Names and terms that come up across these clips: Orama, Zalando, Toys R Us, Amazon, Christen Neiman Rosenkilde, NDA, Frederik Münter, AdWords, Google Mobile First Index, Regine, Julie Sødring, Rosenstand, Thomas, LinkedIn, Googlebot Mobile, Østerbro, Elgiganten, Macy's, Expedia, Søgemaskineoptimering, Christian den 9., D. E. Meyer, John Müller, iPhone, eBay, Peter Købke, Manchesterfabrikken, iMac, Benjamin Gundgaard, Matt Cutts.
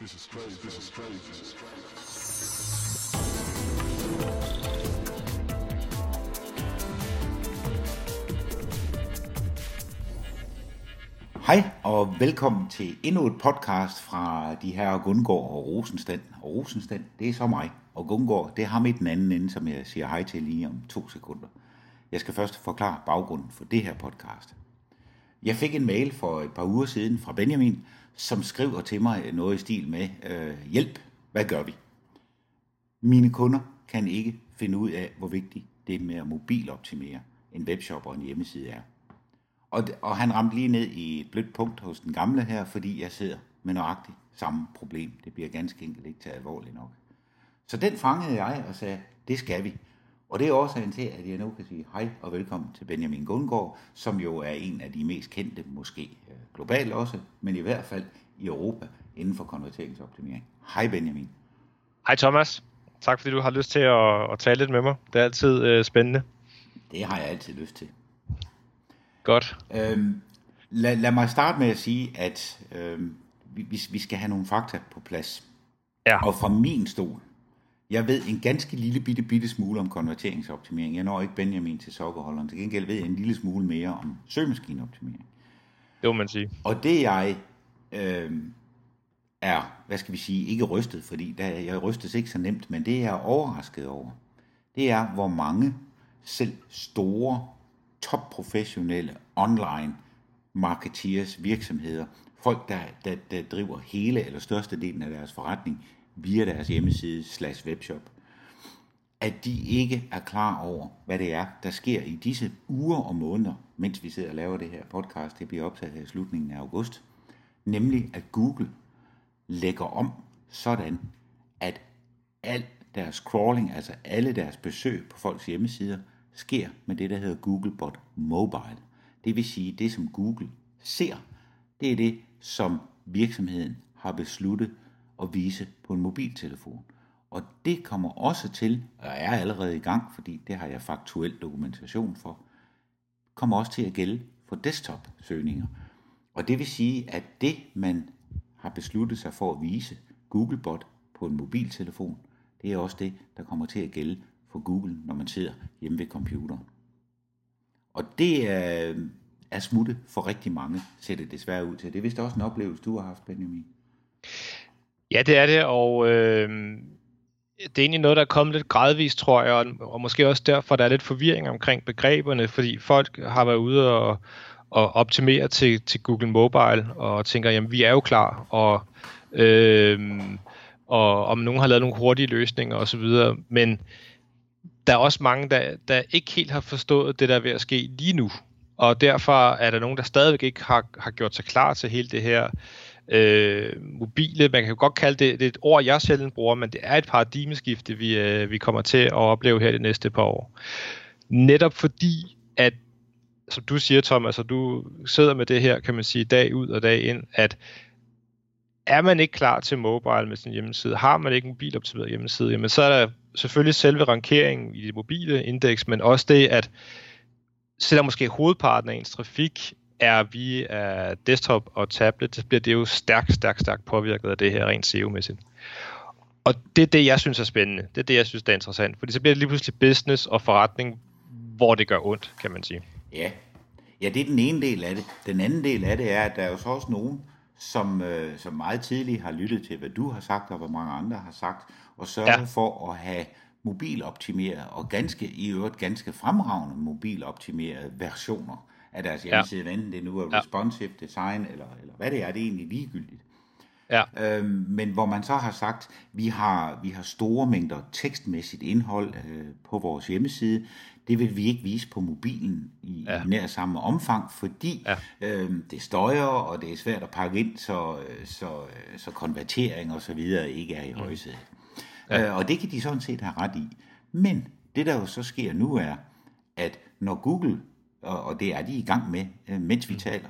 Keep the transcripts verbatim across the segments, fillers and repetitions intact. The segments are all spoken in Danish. This is crazy, this is crazy, this is crazy. Hej og velkommen til endnu et podcast fra de her Gundgaard og Rosenstand. Og Rosenstand, det er så mig. Og Gundgaard, det er ham i den anden ende, som jeg siger hej til lige om to sekunder. Jeg skal først forklare baggrunden for det her podcast. Jeg fik en mail for et par uger siden fra Benjamin, som skriver til mig noget i stil med, øh, hjælp, hvad gør vi? Mine kunder kan ikke finde ud af, hvor vigtigt det med at mobiloptimere en webshop og en hjemmeside er. Og, og han ramte lige ned i et blødt punkt hos den gamle her, fordi jeg sidder med nøjagtigt samme problem. Det bliver ganske enkelt ikke taget alvorligt nok. Så den fangede jeg og sagde, det skal vi. Og det er årsagen til, at jeg nu kan sige hej og velkommen til Benjamin Gundgaard, som jo er en af de mest kendte, måske globalt også, men i hvert fald i Europa inden for konverteringsoptimering. Hej Benjamin. Hej Thomas. Tak fordi du har lyst til at, at tale lidt med mig. Det er altid øh, spændende. Det har jeg altid lyst til. Godt. Øhm, lad, lad mig starte med at sige, at øhm, vi, vi skal have nogle fakta på plads. Ja. Og fra min stol. Jeg ved en ganske lille bitte, bitte smule om konverteringsoptimering. Jeg når ikke Benjamin til sokkerholderen. Til gengæld ved jeg en lille smule mere om søgemaskineoptimering. Det må man sige. Og det jeg øh, er, hvad skal vi sige, ikke rystet, fordi der, jeg rystes ikke så nemt, men det jeg er overrasket over, det er, hvor mange selv store, topprofessionelle online marketeers virksomheder, folk der, der, der driver hele eller størstedelen af deres forretning, via deres hjemmeside slash webshop, at de ikke er klar over, hvad det er, der sker i disse uger og måneder, mens vi sidder og laver det her podcast, det bliver optaget her i slutningen af august, nemlig at Google lægger om sådan, at al deres crawling, altså alle deres besøg på folks hjemmesider, sker med det, der hedder Googlebot Mobile. Det vil sige, det som Google ser, det er det, som virksomheden har besluttet og vise på en mobiltelefon. Og det kommer også til, og er allerede i gang, fordi det har jeg faktuel dokumentation for, kommer også til at gælde for desktop-søgninger. Og det vil sige, at det, man har besluttet sig for at vise Googlebot på en mobiltelefon, det er også det, der kommer til at gælde for Google, når man sidder hjemme ved computeren. Og det er, er smutte for rigtig mange, ser det desværre ud til. Det er vist også en oplevelse, du har haft, Benjamin. Ja, det er det, og øh, det er egentlig noget, der er kommet lidt gradvist, tror jeg, og, og måske også derfor, der er lidt forvirring omkring begreberne, fordi folk har været ude og, og optimere til, til Google Mobile, og tænker, jamen vi er jo klar, og, øh, og om nogen har lavet nogle hurtige løsninger osv., men der er også mange, der, der ikke helt har forstået det, der er ved at ske lige nu, og derfor er der nogen, der stadigvæk ikke har, har gjort sig klar til hele det her, Øh, mobile, man kan jo godt kalde det, det er et ord, jeg sjældent bruger, men det er et paradigmeskifte, vi, øh, vi kommer til at opleve her de næste par år. Netop fordi, at som du siger, Thomas, og du sidder med det her, kan man sige, dag ud og dag ind, at er man ikke klar til mobile med sin hjemmeside, har man ikke en mobiloptimeret hjemmeside, jamen så er der selvfølgelig selve rankeringen i det mobile indeks, men også det, at selvom måske hovedparten af ens trafik er vi af desktop og tablet, så bliver det jo stærkt, stærkt, stærkt påvirket af det her rent S E O-mæssigt. Og det er det, jeg synes er spændende. Det er det, jeg synes er interessant. Fordi så bliver det lige pludselig business og forretning, hvor det gør ondt, kan man sige. Ja, ja det er den ene del af det. Den anden del af det er, at der er jo så også nogen, som, øh, som meget tidligt har lyttet til, hvad du har sagt og hvad mange andre har sagt, og sørger ja. for at have mobiloptimeret og ganske, i øvrigt ganske fremragende mobiloptimerede versioner af deres hjemmeside, ja. Enten det nu er responsive design, eller, eller hvad det er, det er egentlig ligegyldigt. Ja. Øhm, men hvor man så har sagt, vi har, vi har store mængder tekstmæssigt indhold øh, på vores hjemmeside, det vil vi ikke vise på mobilen i ja. nær samme omfang, fordi ja. øhm, det støjer, og det er svært at pakke ind, så, så, så konvertering og så videre ikke er i højsædet. Ja. Øh, og det kan de sådan set have ret i. Men det der jo så sker nu er, at når Google, og det er de i gang med, mens vi taler.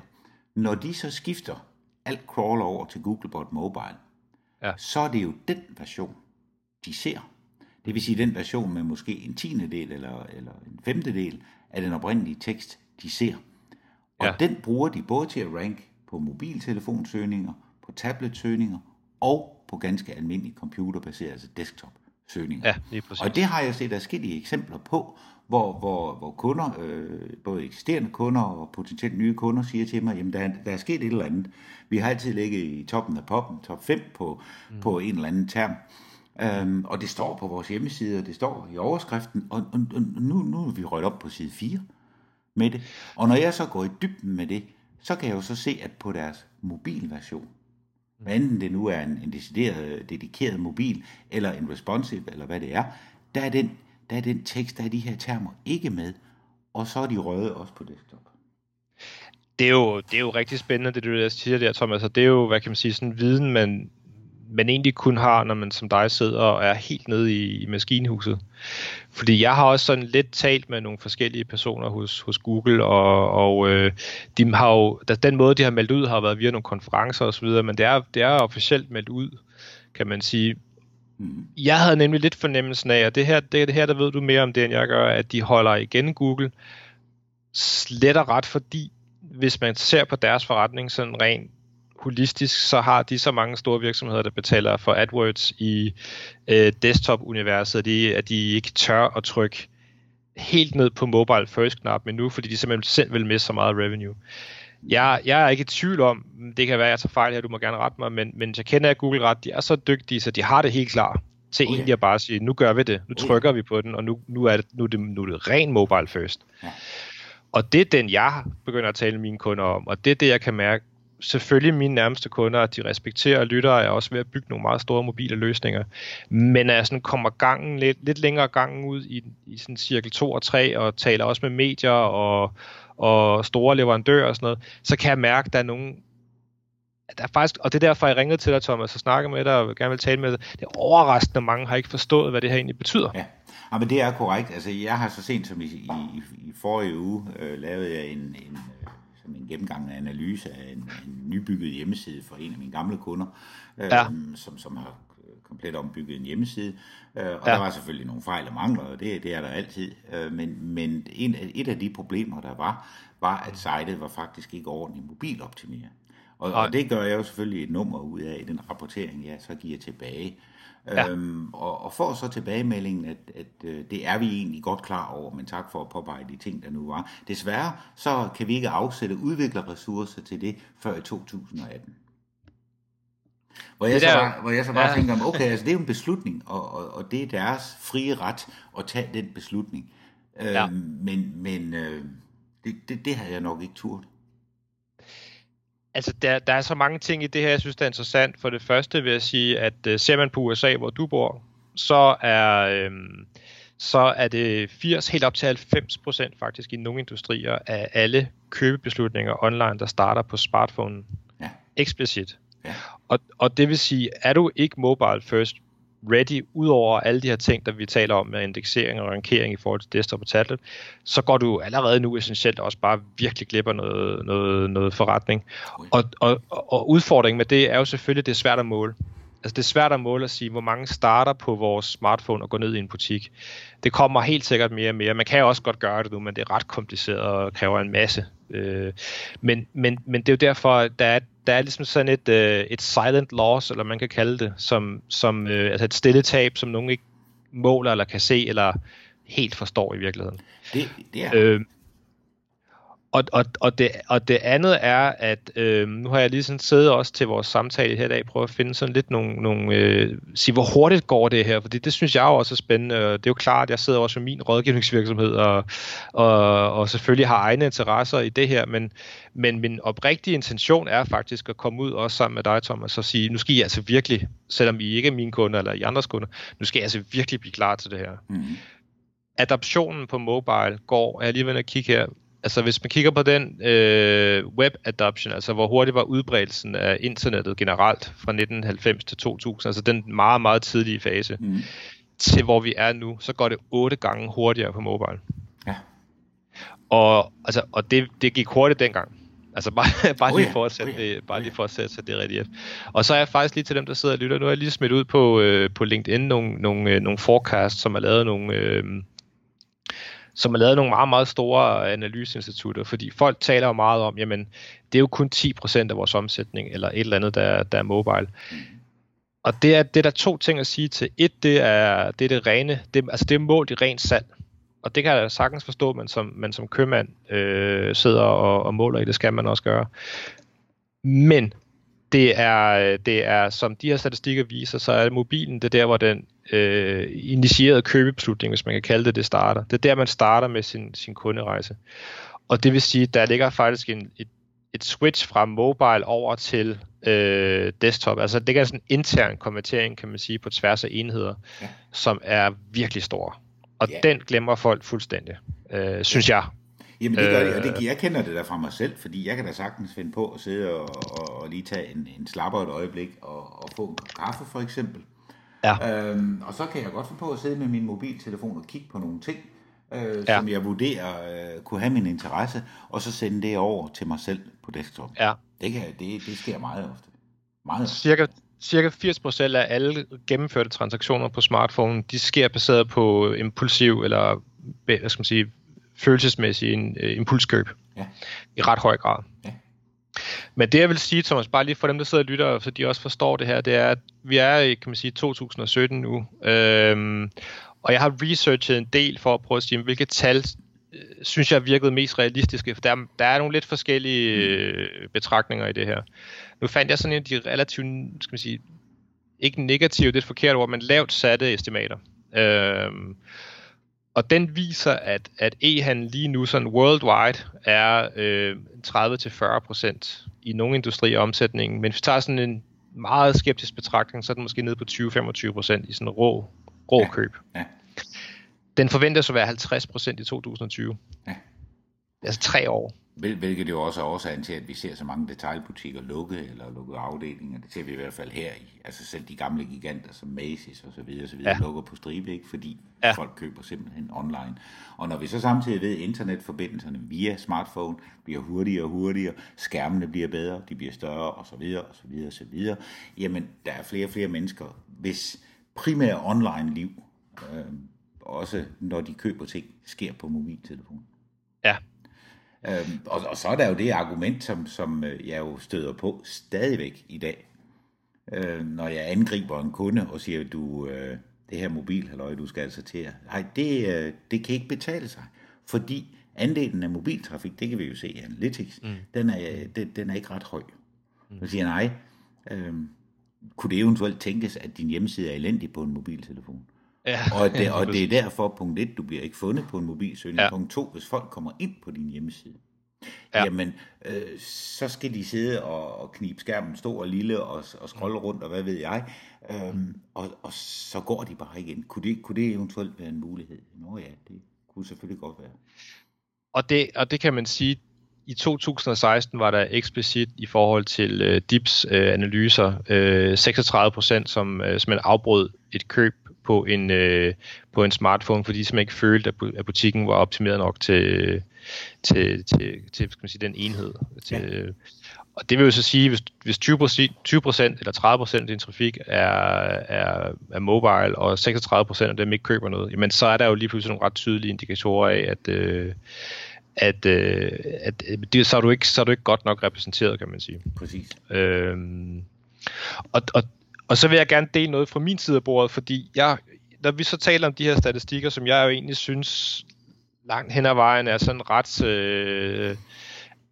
Når de så skifter alt crawler over til Googlebot Mobile, ja. så er det jo den version, de ser. Det vil sige den version med måske en tiendedel eller, eller en femtedel af den oprindelige tekst, de ser. Og ja. den bruger de både til at ranke på mobiltelefonsøgninger, på tabletsøgninger og på ganske almindelige computerbaserede, altså desktop-søgninger. Ja, lige præcis. Og det har jeg set adskillige eksempler på, hvor, hvor, hvor kunder, øh, både eksisterende kunder og potentielt nye kunder, siger til mig, jamen der, der er sket et eller andet. Vi har altid ligget i toppen af poppen, top fem på, mm. på en eller anden term. Um, og det står på vores hjemmeside, og det står i overskriften, og, og, og nu, nu er vi rødt op på side fire med det. Og når jeg så går i dybden med det, så kan jeg jo så se, at på deres mobilversion, hvad enten det nu er en, en decideret, dedikeret mobil, eller en responsive, eller hvad det er, der er den, der er den tekst, der er de her termer ikke med, og så er de røde også på desktop. Det er jo, det er jo rigtig spændende, det du siger der, Thomas, og det er jo, hvad kan man sige, sådan viden, man... man egentlig kun har, når man som dig sidder og er helt nede i, i maskinhuset. Fordi jeg har også sådan lidt talt med nogle forskellige personer hos, hos Google, og, og øh, de har jo, den måde, de har meldt ud, har været via nogle konferencer osv., men det er, det er officielt meldt ud, kan man sige. Jeg havde nemlig lidt fornemmelsen af, og det her, det, det her, der ved du mere om det, end jeg gør, at de holder igen Google slet og ret, fordi hvis man ser på deres forretning sådan rent holistisk, så har de så mange store virksomheder, der betaler for AdWords i øh, desktop-universet, de, at de ikke tør at trykke helt ned på mobile first-knappen endnu, fordi de simpelthen selv vil miste så meget revenue. Jeg, jeg er ikke i tvivl om, det kan være, jeg tager fejl her, du må gerne rette mig, men, men jeg kender at Google ret, de er så dygtige, så de har det helt klar til okay. egentlig at bare sige, nu gør vi det, nu trykker okay. vi på den, og nu, nu, er, det, nu, er, det, nu er det ren mobile first. Ja. Og det er den, jeg begynder at tale med mine kunder om, og det er det, jeg kan mærke. Selvfølgelig mine nærmeste kunder, at de respekterer og lytter, og er også ved at bygge nogle meget store mobile løsninger. Men når jeg sådan kommer gangen, lidt, lidt længere gangen ud i, i sådan cirkel to og tre, og taler også med medier og, og store leverandører og sådan noget, så kan jeg mærke, at der er nogen... Der er faktisk, og det er derfor, jeg ringede til dig, Thomas, og snakkede med dig, og gerne vil tale med dig. Det er overraskende, mange har ikke forstået, hvad det her egentlig betyder. Ja, ja men det er korrekt. Altså, jeg har så sent som i, i, i forrige uge øh, lavet jeg en... en en gennemgang af analyse af en, en nybygget hjemmeside for en af mine gamle kunder, øh, ja. som, som har komplet ombygget en hjemmeside. Øh, og ja. Der var selvfølgelig nogle fejl og mangler, og det, det er der altid. Øh, men men en, et af de problemer, der var, var, at sitet var faktisk ikke ordentligt mobiloptimeret. Og, og det gør jeg jo selvfølgelig et nummer ud af i den rapportering, jeg så giver tilbage. Ja. Øhm, og, og får så tilbagemeldingen, at, at, at det er vi egentlig godt klar over, men tak for at påpege de ting, der nu var. Desværre, så kan vi ikke afsætte udviklerressourcer til det før i to tusind atten. Hvor jeg, der, så, bare, hvor jeg så bare ja. tænker, okay, altså det er jo en beslutning, og, og, og det er deres frie ret at tage den beslutning. Øhm, ja. Men, men øh, det, det, det havde jeg nok ikke turde. Altså, der, der er så mange ting i det her, jeg synes, det er interessant. For det første vil jeg sige, at uh, ser man på U S A, hvor du bor, så er, øhm, så er det firs helt op til halvfems procent faktisk i nogle industrier af alle købebeslutninger online, der starter på smartphonen. Ja. Eksplicit. Ja. Og, og det vil sige, er du ikke mobile first ready, udover alle de her ting, der vi taler om med indeksering og rankering i forhold til desktop og tablet, så går du allerede nu essentielt også bare virkelig glip af noget, noget, noget forretning. Og, og, og udfordringen med det er jo selvfølgelig, det er svært at måle. Altså det er svært at måle at sige, hvor mange starter på vores smartphone og går ned i en butik. Det kommer helt sikkert mere og mere. Man kan jo også godt gøre det nu, men det er ret kompliceret og kræver en masse. Øh, men, men, men det er jo derfor, der er, der er ligesom sådan et, øh, et silent loss, eller man kan kalde det, som, som øh, altså et stille tab, som nogen ikke måler eller kan se, eller helt forstår i virkeligheden. Det, det er... Øh, Og, og, og, det, og det andet er, at øh, nu har jeg lige sådan siddet også til vores samtale her i dag, prøvet at finde sådan lidt nogle, nogle øh, sige, hvor hurtigt går det her, fordi det synes jeg også er spændende, og det er jo klart, jeg sidder også med min rådgivningsvirksomhed, og, og, og selvfølgelig har egne interesser i det her, men, men min oprigtige intention er faktisk at komme ud også sammen med dig, Thomas, og sige, nu skal I altså virkelig, selvom I ikke er mine kunder, eller I andres kunder, nu skal I altså virkelig blive klar til det her. Mm-hmm. Adaptionen på mobile går, jeg er lige ved at kigge her, altså hvis man kigger på den øh, web adoption, altså hvor hurtigt var udbredelsen af internettet generelt fra nitten halvfems til to tusind, altså den meget, meget tidlige fase, mm. til hvor vi er nu, så går det otte gange hurtigere på mobile. Ja. Og, altså, og det, det gik hurtigt dengang. Altså bare, bare lige for at sætte det, bare lige for at sætte det rigtigt. Og så er jeg faktisk lige til dem, der sidder og lytter, nu har jeg lige smidt ud på, øh, på LinkedIn nogle, nogle, øh, nogle forecasts, som har lavet nogle... Øh, som har lavet nogle meget, meget store analyseinstitutter, fordi folk taler jo meget om, jamen, det er jo kun ti procent af vores omsætning, eller et eller andet, der, der er mobile. Og det er, det er der to ting at sige til. Et, det er det, er det rene, det, altså det er målt i rent salg. Og det kan jeg sagtens forstå, men som, man som købmand øh, sidder og, og måler i, det skal man også gøre. Men det er, det er, som de her statistikker viser, så er mobilen, det er der, hvor den øh, initierede købebeslutning, hvis man kan kalde det, det starter. Det er der, man starter med sin, sin kunderejse. Og det vil sige, der ligger faktisk en, et, et switch fra mobile over til øh, desktop. Altså det er sådan en intern konvertering, kan man sige, på tværs af enheder, ja. Som er virkelig stor. Og ja. Den glemmer folk fuldstændig, øh, synes jeg. Jamen det gør det, og det, jeg kender det der fra mig selv, fordi jeg kan da sagtens finde på at sidde og, og, og lige tage en, en slapper et øjeblik og, og få en kaffe for eksempel. Ja. Øhm, og så kan jeg godt finde på at sidde med min mobiltelefon og kigge på nogle ting, øh, ja. Som jeg vurderer øh, kunne have min interesse, og så sende det over til mig selv på desktop. Ja. Det, kan, det, det sker meget ofte. Meget ofte. Cirka. Cirka firs procent af alle gennemførte transaktioner på smartphone, de sker baseret på impulsiv eller hvad skal man sige, følelsesmæssig en, uh, impulskøb. Ja. I ret høj grad. Ja. Men det jeg vil sige, Thomas, bare lige for dem, der sidder og lytter, så de også forstår det her, det er, at vi er i, kan man sige, to tusind og sytten nu, øhm, og jeg har researchet en del for at prøve at sige, hvilke tal synes jeg virkede mest realistiske, for der, der er nogle lidt forskellige øh, betragtninger i det her. Nu fandt jeg sådan en af de relativt, skal man sige, ikke negative, det er et forkert ord, men lavt satte estimater. Øhm, og den viser, at, at e-handel lige nu sådan worldwide er øh, tredive til fyrre procent i nogle industrier omsætningen, men hvis vi tager sådan en meget skeptisk betragtning, så er den måske nede på tyve til femogtyve procent i sådan en rå, rå ja. Køb. Ja. Den forventes at være halvtreds procent i to tusind og tyve. Ja. Altså tre år. Hvilket jo også er årsagen til, at vi ser så mange detailbutikker lukke eller lukkede afdelinger. Det ser vi i hvert fald her i. Altså selv de gamle giganter som Macy's og så videre, og så videre ja. Lukker på stribe, ikke? Fordi ja. Folk køber simpelthen online. Og når vi så samtidig ved, at internetforbindelserne via smartphone bliver hurtigere og hurtigere, skærmene bliver bedre, de bliver større og så videre og så videre og så videre. Jamen, der er flere og flere mennesker, hvis primære online liv, øh, også når de køber ting, sker på mobiltelefonen. Ja. Øhm, og, og så er der jo det argument, som, som jeg jo støder på stadigvæk i dag, øh, når jeg angriber en kunde og siger, du, øh, det her mobilhalløj, du skal altså til at... Nej, det, øh, det kan ikke betale sig, fordi andelen af mobiltrafik, det kan vi jo se i Analytics, mm. den, er, den, den er ikke ret høj. Mm. Så siger nej, øh, kunne det eventuelt tænkes, at din hjemmeside er elendig på en mobiltelefon? Ja, og, det, og det er derfor, punkt et, du bliver ikke fundet på en mobilsøgning. Ja. Punkt to, hvis folk kommer ind på din hjemmeside, ja. Jamen, øh, så skal de sidde og, og knibe skærmen stor og lille og, og scrolle rundt, og hvad ved jeg, øhm, og, og så går de bare igen. Kunne det, kunne det eventuelt være en mulighed? Nå ja, det kunne selvfølgelig godt være. Og det, og det kan man sige, i to tusind og seksten var der eksplicit i forhold til øh, D I P's øh, analyser øh, seksogtredive procent, som, øh, som man afbrød et køb på en, øh, på en smartphone, fordi de ikke følte, at butikken var optimeret nok til, til, til, til skal man sige, den enhed. Til, ja. Og det vil jo så sige, hvis, hvis tyve procent, tyve procent eller tredive procent af din trafik er, er, er mobile, og seksogtredive procent af dem ikke køber noget, jamen så er der jo lige pludselig nogle ret tydelige indikatorer af, at, øh, at, øh, at det, så, er du ikke, så er du ikke godt nok repræsenteret, kan man sige. Præcis. Øhm, og, og Og så vil jeg gerne dele noget fra min side af bordet, fordi jeg, når vi så taler om de her statistikker, som jeg jo egentlig synes langt hen ad vejen er sådan ret øh,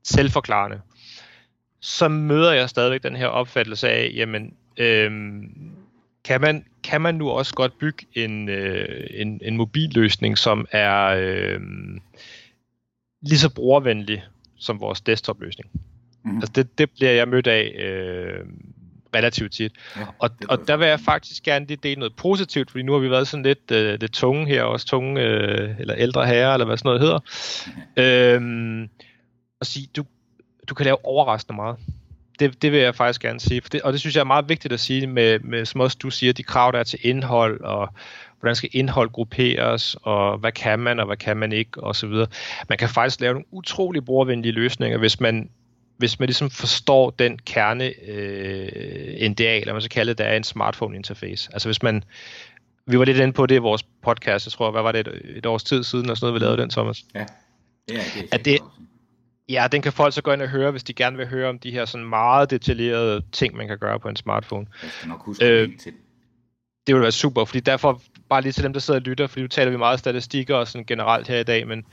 selvforklarende, så møder jeg stadigvæk den her opfattelse af, jamen, øh, kan, man, kan man nu også godt bygge en, øh, en, en mobilløsning, som er øh, lige så brugervenlig som vores desktop-løsning? Mm. Altså det, det bliver jeg mødt af... Øh, relativt tit. Ja, og, og der vil jeg faktisk gerne lige dele noget positivt, fordi nu har vi været sådan lidt, øh, lidt tunge her, også tunge, øh, eller ældre herrer, eller hvad sådan noget hedder, øhm, og sige, du, du kan lave overraskende meget. Det, det vil jeg faktisk gerne sige, for det, og det synes jeg er meget vigtigt at sige, med, med, som også du siger, de krav, der er til indhold, og hvordan skal indhold grupperes, og hvad kan man, og hvad kan man ikke, og så videre. Man kan faktisk lave nogle utrolig brugervenlige løsninger, hvis man hvis man ligesom forstår den kerne øh, N D A, eller man så kalder det, der er en smartphone interface. Altså hvis man, vi var lidt inde på det i vores podcast, jeg tror, hvad var det, et, et års tid siden, eller sådan noget, vi lavede den, Thomas? Ja, det er det. At det, Ja, den kan folk så gå ind og høre, hvis de gerne vil høre om de her sådan meget detaljerede ting, man kan gøre på en smartphone. Jeg skal nok huske øh, det til. Det vil være super, fordi derfor, bare lige til dem, der sidder og lytter, fordi nu taler vi meget statistikker og sådan generelt her i dag, men,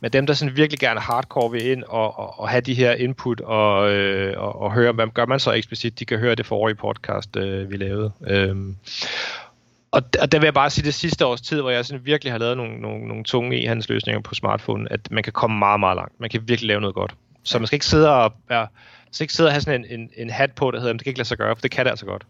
men dem, der sådan virkelig gerne hardcore vil ind og, og, og have de her input og, øh, og, og høre, hvad gør man så eksplicit, de kan høre det forrige podcast, øh, vi lavede. Øh, og, og der vil jeg bare sige, det sidste års tid, hvor jeg sådan virkelig har lavet nogle, nogle, nogle tunge e-handelsløsninger på smartphone, at man kan komme meget, meget langt. Man kan virkelig lave noget godt. Så man skal ikke sidde og, ja, skal ikke sidde og have sådan en, en, en hat på, der hedder, men det kan ikke lade sig gøre, for det kan det altså godt.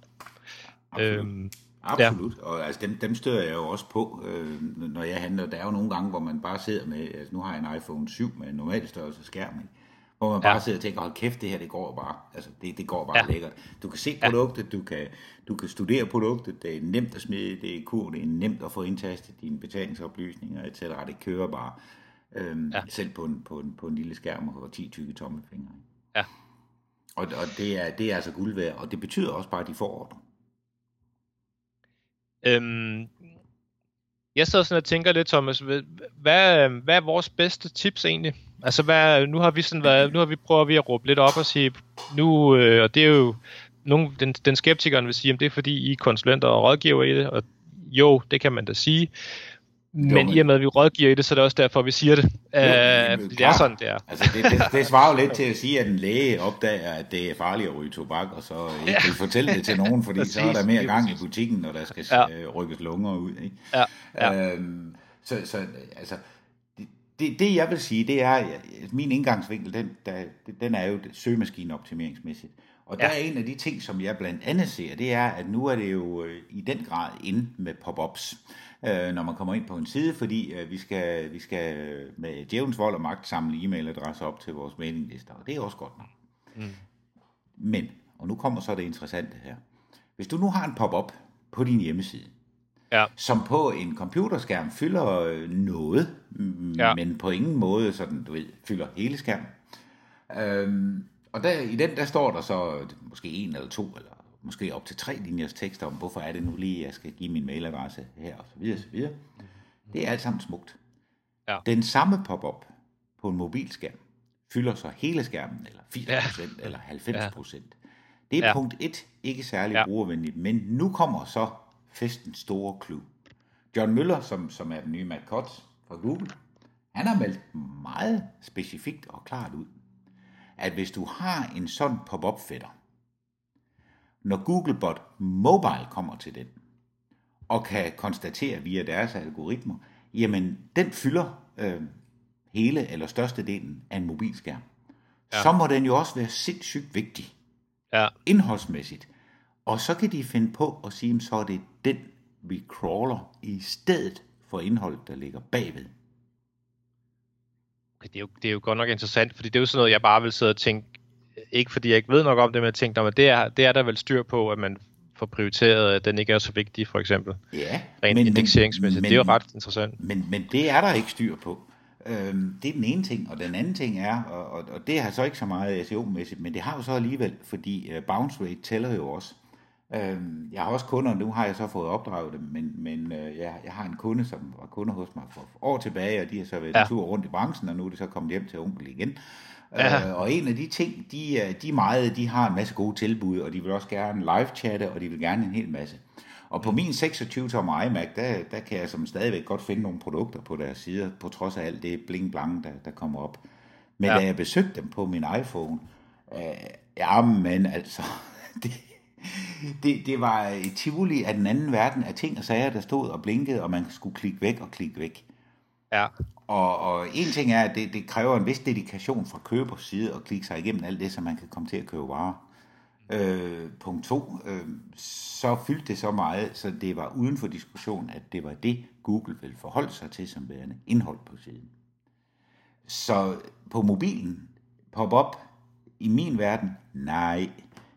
Absolut, ja. Og altså dem, dem støder jeg jo også på, øh, når jeg handler. Der er jo nogle gange, hvor man bare sidder med, altså nu har jeg en iPhone syv med en normal størrelse skærm, hvor man bare ja. sidder og tænker, hold kæft, det her, det går bare, altså det, det går bare ja. lækkert. Du kan se produktet, ja. du, kan, du kan studere produktet, det er nemt at smide det i kur, det er nemt at få indtastet dine betalingsoplysninger, et cetera. Det kører bare, øh, ja. selv på en, på, en, på en lille skærm og ti tykke tommelfingre. Ja. Og, og det, er, det er altså guld værd, og det betyder også bare, at de får ordre. Øhm, jeg sidder sådan og tænker lidt, Thomas, hvad, hvad er vores bedste tips egentlig? Altså hvad, nu har vi sådan været, nu har vi prøvet vi at råbe lidt op og sige nu, øh, og det er jo nogen, den, den skeptikeren vil sige, om det er fordi I er konsulenter og rådgiver i det, og jo, det kan man da sige, men, jo, men i og med at vi rådgiver i det, så er det også derfor vi siger det, jo, Æh, det er sådan det er. Altså det, det, det svarer jo lidt til at sige, at en læge opdager, at det er farligt at ryge tobak, og så ikke ja. vil fortælle det til nogen, fordi så er der mere gang i butikken, når der skal ja. rykkes lunger ud, ikke? Ja. Ja. Øhm, så, så altså det, det jeg vil sige, det er min indgangsvinkel, den, der, den er jo søgemaskineoptimeringsmæssigt. Og der ja. er en af de ting, som jeg blandt andet ser, det er, at nu er det jo øh, i den grad inde med pop-ups, øh, når man kommer ind på en side, fordi øh, vi, skal, vi skal med djævlens vold og magt samle e-mailadresser op til vores mailinglister, og det er også godt nok. Mm. Men, og nu kommer så det interessante her, hvis du nu har en pop-up på din hjemmeside, ja. som på en computerskærm fylder noget, m- ja. men på ingen måde sådan, du ved, fylder hele skærmen, øhm, og der, i den, der står der så måske en eller to, eller måske op til tre linjers tekster om, hvorfor er det nu lige, jeg skal give min mailadresse her, og så videre, så videre. Det er alt sammen smukt. Ja. Den samme pop-up på en mobilskærm fylder så hele skærmen, eller firs procent, ja. eller halvfems procent. Ja. Det er ja. punkt et, ikke særlig ja. brugervenligt, men nu kommer så festens store clue. John Müller, som, som er den nye Matt Cutts fra Google, han har meldt meget specifikt og klart ud, at hvis du har en sådan pop-up fætter, når Googlebot Mobile kommer til den, og kan konstatere via deres algoritmer, jamen den fylder øh, hele eller størstedelen af en mobilskærm, ja. så må den jo også være sindssygt vigtig, ja. indholdsmæssigt. Og så kan de finde på at sige, så er det den, vi crawler i stedet for indhold, der ligger bagved. Det er, jo, det er jo godt nok interessant, fordi det er jo sådan noget, jeg bare vil sidde og tænke, ikke fordi jeg ikke ved nok om det, men jeg tænkte, det er, det er der vel styr på, at man får prioriteret, at den ikke er så vigtig, for eksempel. Ja. Rent men, indekseringsmæssigt, men, det er jo ret interessant. Men, men det er der ikke styr på. Øhm, det er den ene ting, og den anden ting er, og, og, og det har så ikke så meget S E O-mæssigt, men det har jo så alligevel, fordi uh, bounce rate tæller jo også. Øhm, jeg har også kunder, nu har jeg så fået opdraget dem, men, men øh, jeg, jeg har en kunde, som var kunde hos mig for år tilbage, og de har så været ja. en tur rundt i branchen, og nu er det så kommet hjem til onkel igen. Ja. Øh, og en af de ting, de, de, meget, de har en masse gode tilbud, og de vil også gerne live-chatte, og de vil gerne en hel masse. Og på min seksogtyve tommer iMac, der, der kan jeg som stadigvæk godt finde nogle produkter på deres sider, på trods af alt det bling-blang, der, der kommer op. Men ja. da jeg besøgte dem på min iPhone, øh, jamen altså, det... Det, det var et tivoli af den anden verden af ting og sager, der stod og blinkede, og man skulle klikke væk og klikke væk. Ja. Og, og en ting er, at det, det kræver en vis dedikation fra købers side at klikke sig igennem alt det, så man kan komme til at købe varer. Øh, punkt to, øh, så fyldte det så meget, så det var uden for diskussion, at det var det, Google ville forholde sig til som værende indhold på siden. Så på mobilen, pop-up, i min verden, nej.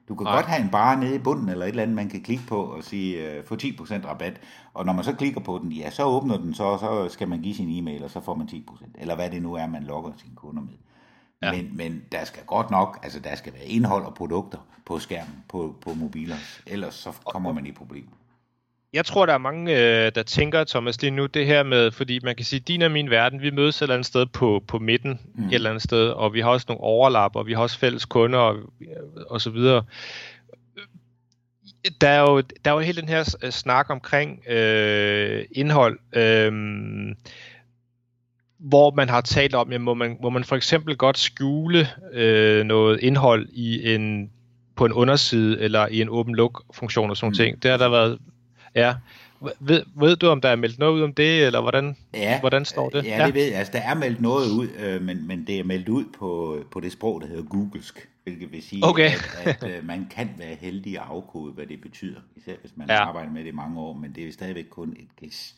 Du kan Ej. godt have en bar nede i bunden, eller et eller andet, man kan klikke på og sige, øh, få ti procent rabat. Og når man så klikker på den, ja, så åbner den, så, så skal man give sin e-mail, og så får man ti procent. Eller hvad det nu er, man lokker sine kunder med. Ja. Men, men der skal godt nok, altså der skal være indhold og produkter på skærmen, på, på mobiler. Ellers så kommer man i problemer. Jeg tror, der er mange, der tænker, Thomas, lige nu, det her med, fordi man kan sige, din og min verden, vi mødes et eller andet sted på, på midten, mm. et eller andet sted, og vi har også nogle overlap, og vi har også fælles kunder, og, og så videre. Der er jo, der er jo hele den her snak omkring øh, indhold, øh, hvor man har talt om, ja, må, man, må man for eksempel godt skjule øh, noget indhold i en, på en underside, eller i en åben-luk-funktion og sådan mm. ting. Det har der været... Ja. Ved, ved du, om der er meldt noget ud om det, eller hvordan, ja, hvordan står det? Ja, ja, det ved jeg. Altså, der er meldt noget ud, øh, men, men det er meldt ud på, på det sprog, der hedder googlesk, hvilket vil sige, okay. at, at øh, man kan være heldig at afkode, hvad det betyder, især hvis man ja. arbejder med det i mange år, men det er stadigvæk kun et gæs.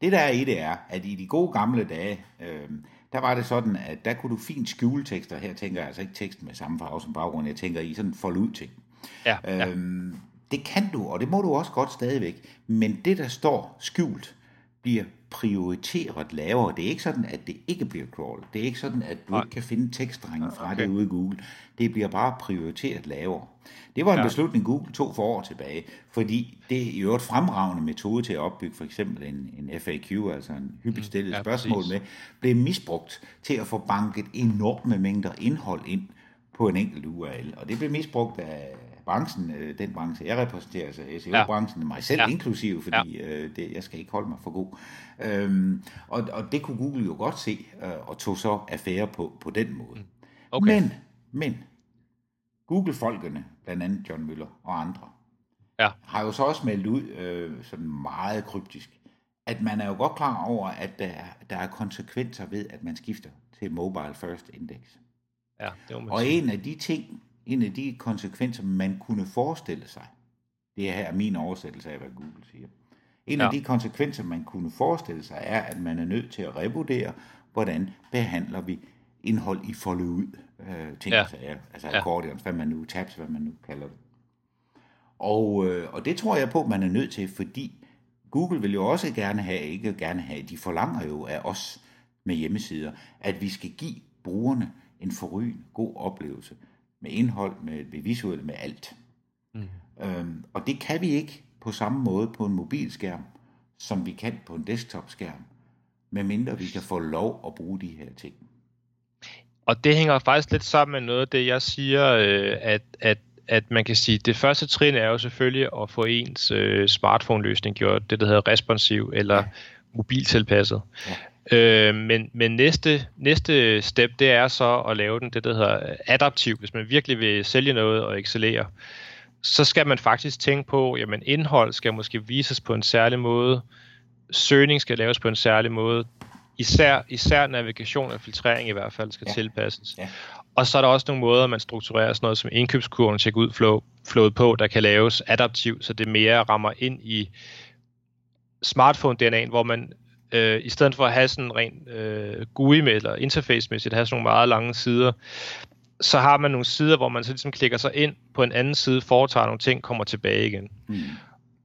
Det der er i det er, at i de gode gamle dage, øh, der var det sådan, at der kunne du fint skjule tekster. Her tænker jeg altså ikke teksten med samme farve som baggrund, jeg tænker i sådan fold ud ting. Ja, ja. Øhm, Det kan du, og det må du også godt stadigvæk, men det, der står skjult, bliver prioriteret lavere. Det er ikke sådan, at det ikke bliver crawlet. Det er ikke sådan, at du ikke kan finde tekstdrengen fra okay. det ude i Google. Det bliver bare prioriteret lavere. Det var en ja. beslutning, Google tog for år tilbage, fordi det er jo et fremragende metode til at opbygge for eksempel en, en F A Q, altså en hyppigt stillet ja, spørgsmål med, blev misbrugt til at få banket enorme mængder indhold ind på en enkelt U R L. Og det blev misbrugt af branchen, den branche, jeg repræsenterer, altså S E O-branchen, ja. mig selv ja. inklusive, fordi ja. øh, det, jeg skal ikke holde mig for god. Øhm, og, og det kunne Google jo godt se, øh, og tog så affære på, på den måde. Okay. Men, men, Google-folkene, blandt andet John Müller og andre, ja. har jo så også meldt ud, øh, sådan meget kryptisk, at man er jo godt klar over, at der, der er konsekvenser ved, at man skifter til Mobile First Index. Ja, det var og en af de ting, en af de konsekvenser, man kunne forestille sig, det her er min oversættelse af, hvad Google siger, en ja. af de konsekvenser, man kunne forestille sig, er, at man er nødt til at revurdere, hvordan behandler vi indhold i foldet ud, øh, ting, ja. altså ja. accordions, hvad man nu, tabs, hvad man nu kalder det. Og, øh, og det tror jeg på, man er nødt til, fordi Google vil jo også gerne have, ikke gerne have, de forlanger jo af os med hjemmesider, at vi skal give brugerne en forrygende god oplevelse, med indhold, med, med visuelt, med alt. Mm. Øhm, og det kan vi ikke på samme måde på en mobilskærm, som vi kan på en desktopskærm, medmindre vi kan få lov at bruge de her ting. Og det hænger faktisk lidt sammen med noget af det, jeg siger, øh, at, at, at man kan sige, det første trin er jo selvfølgelig at få ens øh, smartphone-løsning gjort, det der hedder responsiv eller ja. mobiltilpasset. Ja. Øh, men men næste, næste step, det er så at lave den, det der hedder adaptiv. Hvis man virkelig vil sælge noget og excellere, så skal man faktisk tænke på, jamen indhold skal måske vises på en særlig måde, søgning skal laves på en særlig måde, især, især navigation og filtrering i hvert fald skal ja. tilpasses. Ja. Og så er der også nogle måder, man strukturerer sådan noget som indkøbskurven, check ud flow, flowet på, der kan laves adaptivt, så det mere rammer ind i smartphone-D N A'en, hvor man i stedet for at have sådan rent øh, G U I med, eller interface-mæssigt, have sådan nogle meget lange sider, så har man nogle sider, hvor man så ligesom klikker sig ind på en anden side, foretager nogle ting, kommer tilbage igen. Mm.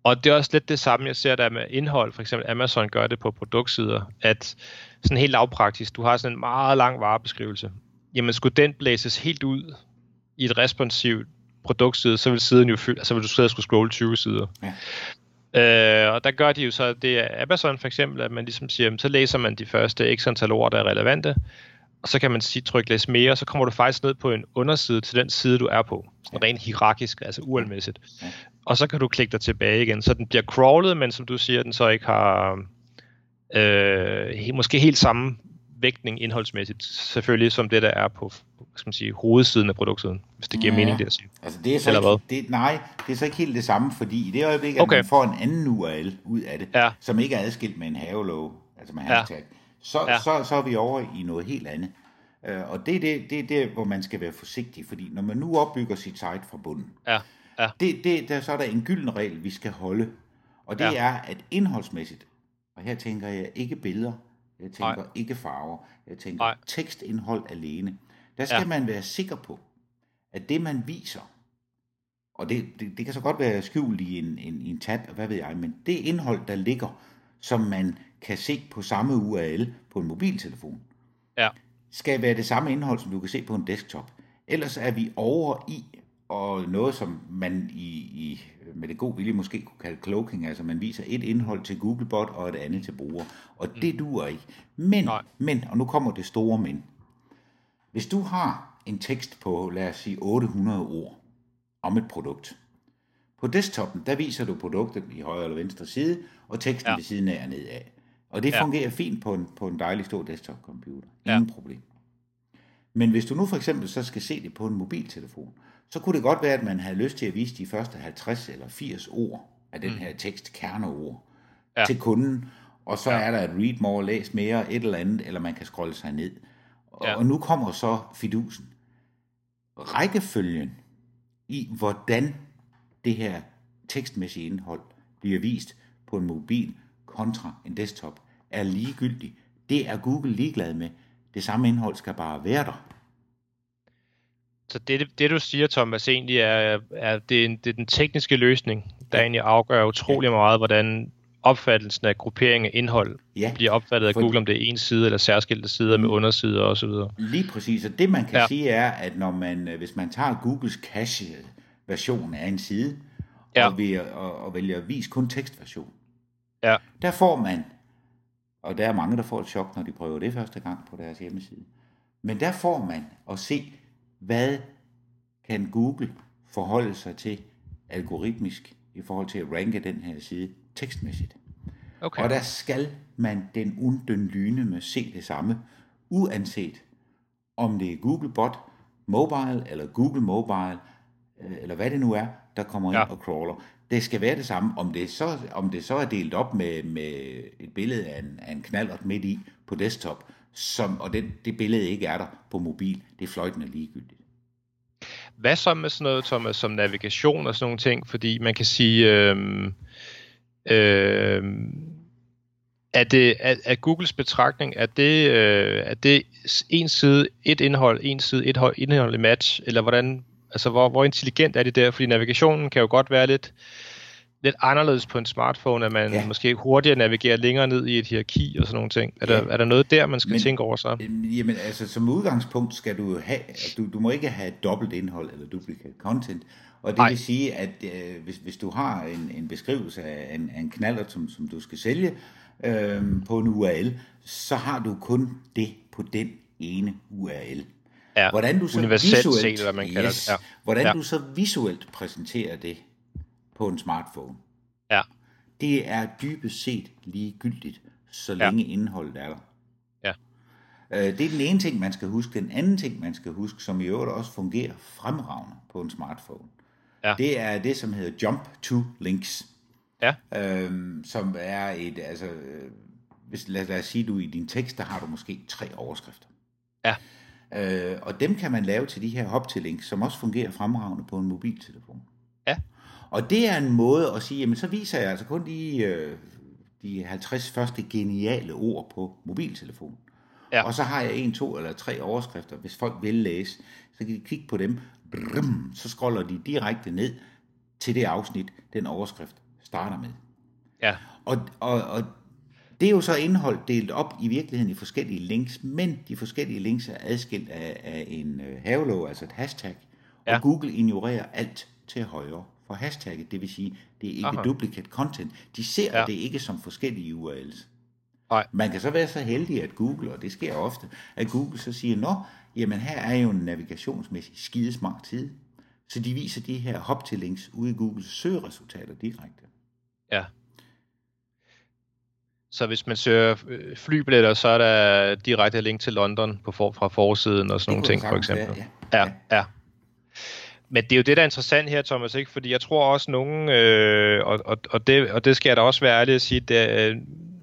Og det er også lidt det samme, jeg ser der med indhold. For eksempel Amazon gør det på produktsider, at sådan helt lavpraktisk, du har sådan en meget lang varebeskrivelse. Jamen skulle den blæses helt ud i et responsivt produktside, så vil siden jo fylde, så vil du sidde og skulle scrolle tyve sider. Ja. Øh, og der gør de jo så, det er Amazon for eksempel, at man ligesom siger, så læser man de første x antal ord, der er relevante, og så kan man sige, tryk læs mere, og så kommer du faktisk ned på en underside til den side, du er på. Sådan rent hierarkisk, altså uralmæssigt. Og så kan du klikke dig tilbage igen, så den bliver crawlet, men som du siger, den så ikke har øh, måske helt samme vægtning indholdsmæssigt, selvfølgelig som det, der er på, skal man sige, hovedsiden af produktsiden, hvis det giver ja. mening, det at sige. Altså det er så ikke, det, nej, det er så ikke helt det samme, fordi i det øjeblik, at okay. man får en anden U R L ud af det, ja. som ikke er adskilt med en havelov, altså med hashtag, ja. Så, ja. så, så er vi over i noget helt andet. Og det er det, det, det, hvor man skal være forsigtig, fordi når man nu opbygger sit site fra bunden, ja. Ja. Det, det, der, så er der en gylden regel, vi skal holde, og det ja. er, at indholdsmæssigt, og her tænker jeg ikke billeder, jeg tænker Nej. ikke farver, jeg tænker Nej. tekstindhold alene. Der skal ja. man være sikker på, at det man viser, og det, det, det kan så godt være skjult i en, en, en tab, og hvad ved jeg, men det indhold, der ligger, som man kan se på samme U R L på en mobiltelefon, ja. skal være det samme indhold, som du kan se på en desktop. Ellers er vi over i og noget, som man i, i, med det gode vilje måske kunne kalde cloaking, altså man viser et indhold til Googlebot og et andet til bruger. Og det duer ikke. Men, Nej. men, og nu kommer det store men. Hvis du har en tekst på, lad os sige, otte hundrede ord om et produkt. På desktopen, der viser du produktet i højre eller venstre side, og teksten ja. ved siden af og nedad. Og det ja. fungerer fint på en, på en dejlig stor desktop-computer. Ingen ja. problem. Men hvis du nu for eksempel så skal se det på en mobiltelefon, så kunne det godt være, at man havde lyst til at vise de første halvtreds eller firs ord af den her tekst, kerneord, ja. til kunden, og så ja. er der et read more, læs mere, et eller andet, eller man kan scrolle sig ned. Og, ja. og nu kommer så fidusen. Rækkefølgen i, hvordan det her tekstmæssige indhold bliver vist på en mobil kontra en desktop, er ligegyldig. Det er Google ligeglad med. Det samme indhold skal bare være der. Så det, det du siger, Thomas, egentlig er, er, det, er det er den tekniske løsning, der ja. egentlig afgør utrolig ja. meget, hvordan opfattelsen af gruppering af indhold ja. bliver opfattet af For... Google, om det er en side eller særskilte sider med undersider osv. Lige præcis, og det man kan ja. sige er, at når man, hvis man tager Googles cached version af en side, ja. og, vælger, og, og vælger at vise kun tekstversion, ja. der får man, og der er mange, der får et chok, når de prøver det første gang på deres hjemmeside, men der får man at se, hvad kan Google forholde sig til algoritmisk i forhold til at ranke den her side tekstmæssigt? Okay. Og der skal man den undden lyne med se det samme, uanset om det er Googlebot Mobile eller Google Mobile, eller hvad det nu er, der kommer ind ja. og crawler. Det skal være det samme, om det så, om det så er delt op med, med et billede af en, af en knallert midt i på desktop, som, og den, det billede ikke er der på mobil, det er fløjtende ligegyldigt. Hvad så med sådan noget, Thomas, som navigation og sådan nogle ting? Fordi man kan sige, øh, øh, at, det, at, at Googles betragtning, at det, øh, at det en side, et indhold, en side, et indhold i match, eller hvordan, altså hvor, hvor intelligent er det der? Fordi navigationen kan jo godt være lidt... lidt anderledes på en smartphone, at man ja. måske hurtigere navigerer længere ned i et hierarki og sådan nogle ting. Er, ja. der, er der noget der, man skal men, tænke over så? Jamen altså, som udgangspunkt skal du have, du, du må ikke have dobbelt indhold eller duplicate content, og det Ej. vil sige, at øh, hvis, hvis du har en, en beskrivelse af en, en knallert, som, som du skal sælge øh, på en U R L, så har du kun det på den ene U R L. Ja. Hvordan du så visuelt, set, hvad man kalder yes, det. Ja. Hvordan ja. du så visuelt præsenterer det på en smartphone. Ja. Det er dybest set ligegyldigt, så længe ja. indholdet er der. Ja. Det er den ene ting, man skal huske. Den anden ting, man skal huske, som i øvrigt også fungerer fremragende på en smartphone, ja. det er det, som hedder Jump to Links. Ja. Øhm, som er et, altså, hvis, lad, lad os sige, du i din tekst, der har du måske tre overskrifter. Ja. Øh, og dem kan man lave til de her hop til links, som også fungerer fremragende på en mobiltelefon. Ja. Og det er en måde at sige, jamen så viser jeg altså kun de, øh, de halvtreds første geniale ord på mobiltelefonen. Ja. Og så har jeg en, to eller tre overskrifter. Hvis folk vil læse, så kan de kigge på dem. Brum, så scroller de direkte ned til det afsnit, den overskrift starter med. Ja. Og, og, og det er jo så indhold delt op i virkeligheden i forskellige links, men de forskellige links er adskilt af, af en havelåg, altså et hashtag. Ja. Og Google ignorerer alt til højre for hashtagget, det vil sige, det er ikke Aha. duplicate content. De ser ja. det ikke som forskellige U R L's. Ej. Man kan så være så heldig, at Google, og det sker ofte, at Google så siger, nå, jamen her er jo en navigationsmæssig skidesmart side. Så de viser de her hop til links ude i Googles søgeresultater direkte. Ja. Så hvis man søger flybilletter, så er der direkte link til London på for, fra forsiden og sådan nogle ting, for eksempel. Være, ja, ja. ja. ja. Men det er jo det, der er interessant her, Thomas, ikke? Fordi jeg tror også nogen, øh, og, og, og, det, og det skal jeg da også være ærlig at sige, det, øh,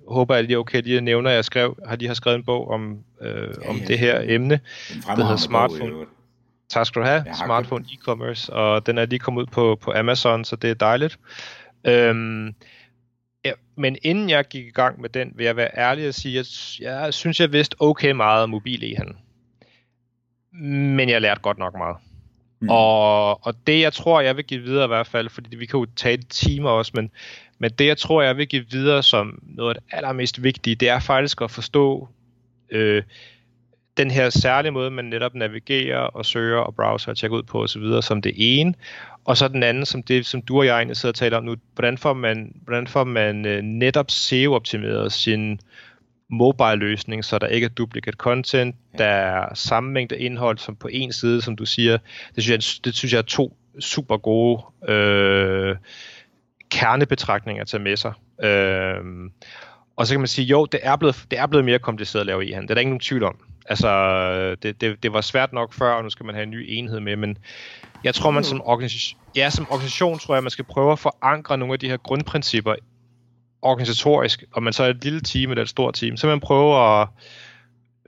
håber jeg lige, okay, lige nævner, jeg skrev, har lige har skrevet en bog om, øh, ja, om ja. det her emne, det hedder Smartphone. Bog, tak skal du have, Smartphone købt. E-commerce, og den er lige kommet ud på, på Amazon, så det er dejligt. Øhm, ja, men inden jeg gik i gang med den, vil jeg være ærlig at sige, at jeg, jeg synes, jeg vidste okay meget om mobil e-handel. Men jeg lærte godt nok meget. Mm. Og, og det jeg tror jeg vil give videre i hvert fald, fordi vi kan jo tage det timer også, men, men det jeg tror jeg vil give videre som noget af det allermest vigtige, det er faktisk at forstå øh, den her særlige måde, man netop navigerer og søger og browser og tjekker ud på osv. som det ene. Og så den anden, som det som du og jeg egentlig sidder og taler om nu, hvordan får man, hvordan får man netop S E O-optimeret sin mobile-løsning, så der ikke er duplicate content, der er samme mængde indhold som på en side, som du siger. Det synes jeg, det synes jeg er to super gode øh, kernebetragtninger at tage med sig. Øh, og så kan man sige, jo, det er blevet, det er blevet mere kompliceret at lave e-handel. Det er der ingen tvivl om. Altså, det, det, det var svært nok før, og nu skal man have en ny enhed med, men jeg tror, man som organisation, ja, som organisation tror jeg, man skal prøve at forankre nogle af de her grundprincipper organisatorisk, og man så er et lille team eller et stort team, så man prøver at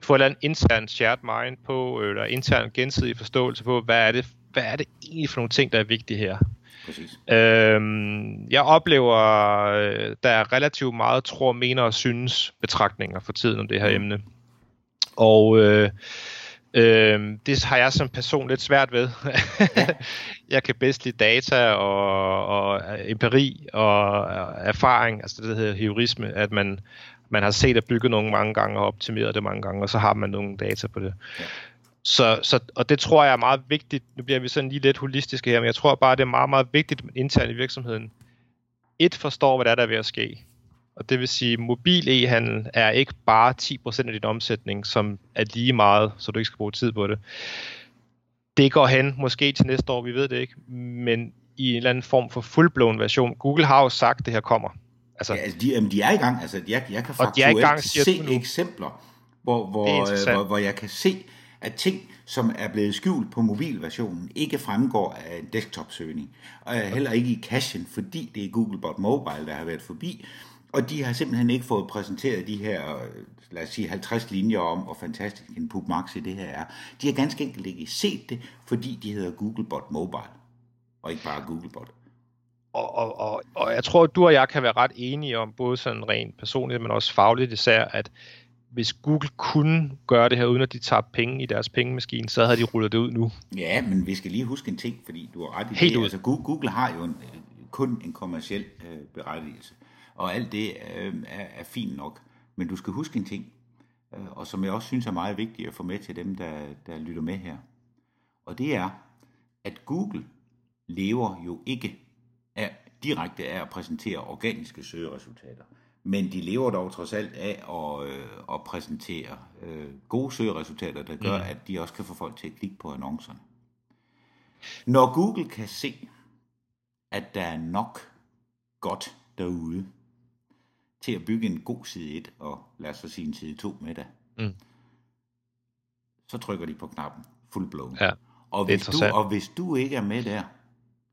få et eller andet intern shared mind på, eller intern gensidig forståelse på, hvad er det, hvad er det egentlig for nogle ting, der er vigtige her. Præcis. Øhm, jeg oplever, der er relativt meget tror, mener og synes betragtninger for tiden om det her emne. Og øh, øh, det har jeg som person lidt svært ved. Jeg kan bedst lide data og, og empiri og erfaring, altså det, der hedder heurisme, at man, man har set at bygge nogle mange gange og optimeret det mange gange, og så har man nogle data på det. Ja. Så, så, og det tror jeg er meget vigtigt, nu bliver vi sådan lige lidt holistiske her, men jeg tror bare, det er meget, meget vigtigt internt i virksomheden. Et forstår, hvad der er, der er ved at ske. Og det vil sige, at mobil e-handel er ikke bare ti procent af din omsætning, som er lige meget, så du ikke skal bruge tid på det. Det går hen, måske til næste år, vi ved det ikke, men i en eller anden form for fullblown version. Google har jo sagt, at det her kommer. Altså, ja, altså de, de er i gang. Altså, jeg, jeg kan faktuelt gang, se eksempler, hvor, hvor, hvor, hvor jeg kan se, at ting, som er blevet skjult på mobilversionen, ikke fremgår af en desktop-søgning. Og heller ikke i cachen, fordi det er Googlebot Mobile, der har været forbi. Og de har simpelthen ikke fået præsenteret de her, lad os sige, halvtreds linjer om, hvor fantastisk en pubmax i det her er. De har ganske enkelt ikke set det, fordi de hedder Googlebot Mobile, og ikke bare Googlebot. Og, og, og, og jeg tror, du og jeg kan være ret enige om, både sådan rent personligt, men også fagligt især, at hvis Google kunne gøre det her, uden at de tabte penge i deres pengemaskine, så havde de rullet det ud nu. Ja, men vi skal lige huske en ting, fordi du har ret i helt det. Ud. Altså, Google har jo en, kun en kommerciel øh, berettigelse. Og alt det øh, er, er fint nok. Men du skal huske en ting, øh, og som jeg også synes er meget vigtigt at få med til dem, der, der lytter med her. Og det er, at Google lever jo ikke af, direkte af at præsentere organiske søgeresultater. Men de lever dog trods alt af at, øh, at præsentere øh, gode søgeresultater, der gør, mm. at de også kan få folk til at klikke på annoncerne. Når Google kan se, at der er nok godt derude, til at bygge en god side et, og lad os så sige en side to med dig, mm. så trykker de på knappen full blown. Ja, og, hvis du, og hvis du ikke er med der,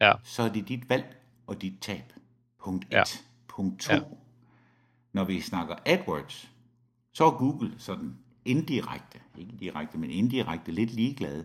ja. så er det dit valg og dit tab. Punkt et. Ja. Punkt to. Ja. Når vi snakker AdWords, så er Google sådan indirekte, ikke direkte, men indirekte lidt ligeglade,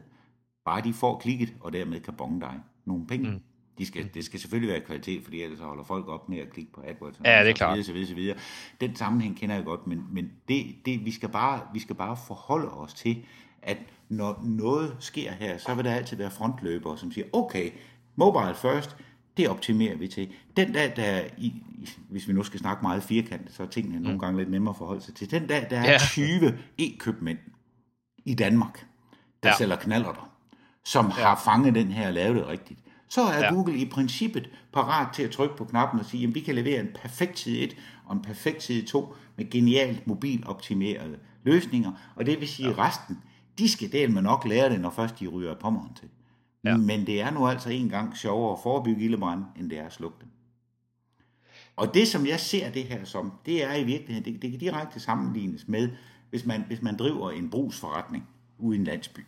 bare de får klikket, og dermed kan bonge dig nogle penge. Mm. De skal, det skal selvfølgelig være kvalitet, fordi ellers holder folk op med at klikke på AdWords. Ja, det er klart. Så videre, så videre. Den sammenhæng kender jeg godt, men, men det, det, vi, skal bare, vi skal bare forholde os til, at når noget sker her, så vil der altid være frontløbere, som siger, okay, mobile first, det optimerer vi til. Den dag, der i, hvis vi nu skal snakke meget firkantet, så er tingene mm. nogle gange lidt nemmere at forholde sig til. Den dag, der er ja. tyve e-købmænd i Danmark, der ja. sælger knallerter, som ja. har fanget den her og lavet det rigtigt. Så er ja. Google i princippet parat til at trykke på knappen og sige, at vi kan levere en perfekt side et og en perfekt side to med genialt mobiloptimerede løsninger. Og det vil sige, at ja. resten, de skal dele med nok lære det, når først de ryger pommeren til. Ja. Men det er nu altså en gang sjovere at forebygge ildebrand, end det er at slukke dem. Og det, som jeg ser det her som, det er i virkeligheden, det, det kan direkte sammenlignes med, hvis man, hvis man driver en brugsforretning ude i en landsby.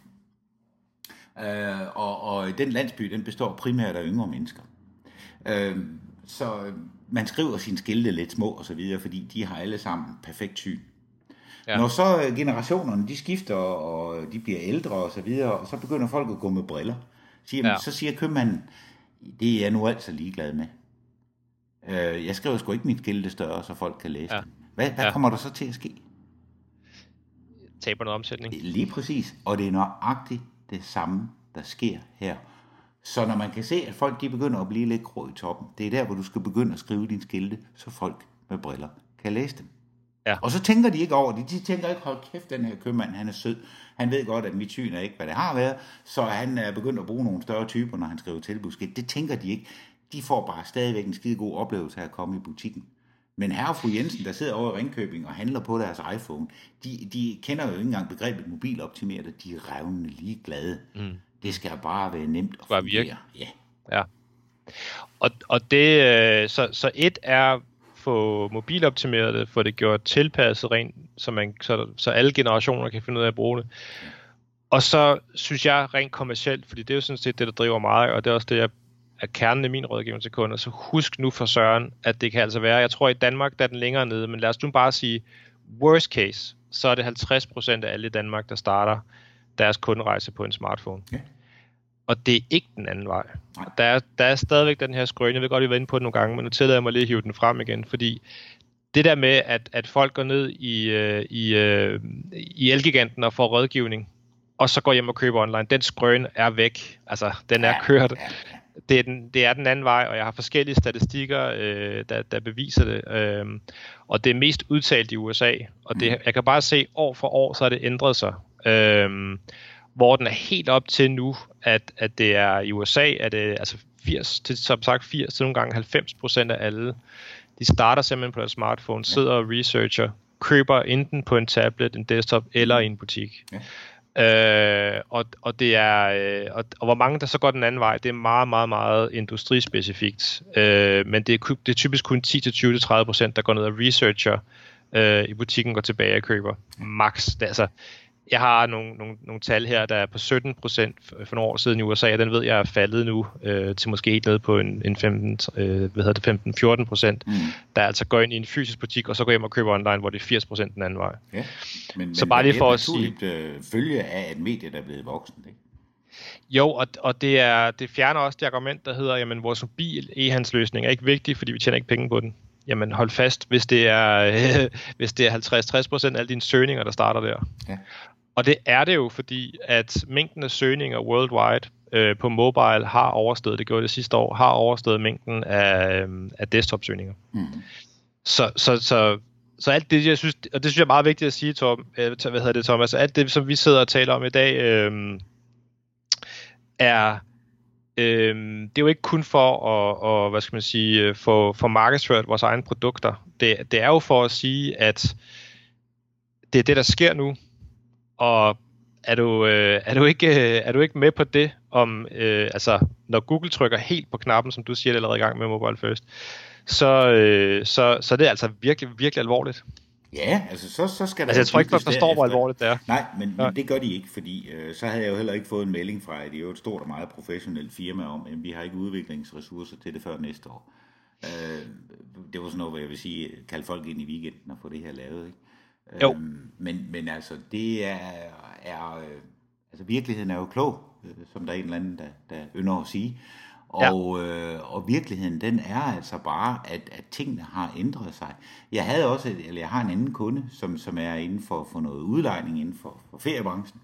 Øh, og, og den landsby, den består primært af yngre mennesker. Øh, så man skriver sine skilte lidt små og så videre, fordi de har alle sammen perfekt syn. Ja. Når så generationerne, de skifter, og de bliver ældre og så videre, og så begynder folk at gå med briller. Siger, ja. Så siger købmanden, det er jeg nu altså ligeglad med. Øh, jeg skriver sgu ikke mit skilte større, så folk kan læse ja. dem. Hvad, hvad ja. kommer der så til at ske? Taber noget omsætning. Lige præcis, og det er nøjagtigt det samme, der sker her. Så når man kan se, at folk de begynder at blive lidt grå i toppen, det er der, hvor du skal begynde at skrive dine skilte, så folk med briller kan læse dem. Ja. Og så tænker de ikke over det. De tænker ikke, hold kæft, den her købmand, han er sød. Han ved godt, at mit syn er ikke, hvad det har været. Så han er begyndt at bruge nogle større typer, når han skriver tilbudskilt. Det tænker de ikke. De får bare stadigvæk en skide god oplevelse af at komme i butikken. Men herre og fru Jensen, der sidder over i Ringkøbing og handler på deres iPhone, de, de kender jo ikke engang begrebet mobiloptimeret. De er revnende ligeglade. Mm. Det skal bare være nemt at bare fungere. Ja. Ja. Og, og det, så, så et er få mobiloptimeret det, få det gjort tilpasset rent, så, man, så, så alle generationer kan finde ud af at bruge det. Og så synes jeg rent kommercielt, fordi det er jo sådan set det, der driver mig, og det er også det, jeg er kernen i min rådgivning til kunder, så husk nu for søren, at det kan altså være, jeg tror i Danmark, der er den længere nede, men lad os nu bare sige, worst case, så er det halvtreds procent af alle i Danmark, der starter deres kunderejse på en smartphone. Okay. Og det er ikke den anden vej. Der er, der er stadigvæk den her skrøne. Jeg ved godt, at vi var inde på det nogle gange, men nu tillader jeg mig lige at hive den frem igen, fordi det der med, at, at folk går ned i, i, i Elgiganten og får rådgivning, og så går hjem og køber online, den skrøne er væk. Altså, den er kørt. Det er den, det er den anden vej, og jeg har forskellige statistikker, øh, der, der beviser det. Øh, og det er mest udtalt i U S A, og det, jeg kan bare se, år for år, så har det ændret sig. Øh, hvor den er helt op til nu, at, at det er i U S A, at det altså firs, til, som sagt firs til nogle gange halvfems procent af alle, de starter simpelthen på deres smartphone, sidder og researcher, køber enten på en tablet, en desktop eller i en butik. Ja. Øh, og, og det er og, og hvor mange der så går den anden vej, det er meget, meget, meget industrispecifikt. Øh, men det er, det er typisk kun ti til tyve til tredive procent, der går ned og researcher øh, i butikken, går tilbage og køber. Max, det er altså... Jeg har nogle, nogle, nogle tal her, der er på sytten procent for nogle år siden i U S A, og den ved jeg er faldet nu øh, til måske helt ned på en, en femten til fjorten procent, mm. der altså går ind i en fysisk butik, og så går hjem og køber online, hvor det er firs procent den anden vej. Ja, men, så men, bare lige for at sige... Det er naturligt følge af, at mediet er blevet voksen, ikke? Jo, og, og det, er, det fjerner også det argument, der hedder, jamen vores mobil e-handelsløsning er ikke vigtig, fordi vi tjener ikke penge på den. Jamen hold fast, hvis det er, øh, hvis det er halvtreds til tres procent af alle dine søgninger, der starter der. Ja. Og det er det jo, fordi at mængden af søgninger worldwide øh, på mobile har overstået, det gjorde det sidste år, har overstået mængden af, øh, af desktop-søgninger. Mm. Så, så, så, så alt det, jeg synes, og det synes jeg er meget vigtigt at sige, Tom, øh, hvad hedder det, Thomas, alt det, som vi sidder og taler om i dag, øh, er... Det er jo ikke kun for at, at hvad skal man sige, for, for markedsført vores egne produkter. Det, det er jo for at sige, at det er det, der sker nu. Og er du, er du, ikke, er du ikke med på det, om, øh, altså, når Google trykker helt på knappen, som du siger, det allerede i gang med Mobile First, så, øh, så, så det er altså virkelig, virkelig alvorligt. Ja, altså så, så skal der... Altså jeg tror ikke, folk forstår, hvor alvorligt det er. Nej, men, men det gør de ikke, fordi øh, så havde jeg jo heller ikke fået en melding fra et, det er jo et stort og meget professionelt firma om, at vi har ikke udviklingsressourcer til det før næste år. Øh, det var sådan noget, hvor jeg vil sige, kalde folk ind i weekenden og få det her lavet, ikke? Øh, jo. Men, men altså, det er... er altså virkeligheden er jo klog, øh, som der er en eller anden, der, der ynder at sige. Og, ja. øh, og virkeligheden, den er altså bare, at, at tingene har ændret sig. Jeg havde også, et, eller jeg har en anden kunde, som, som er inden for, for noget udlejning inden for, for feriebranchen,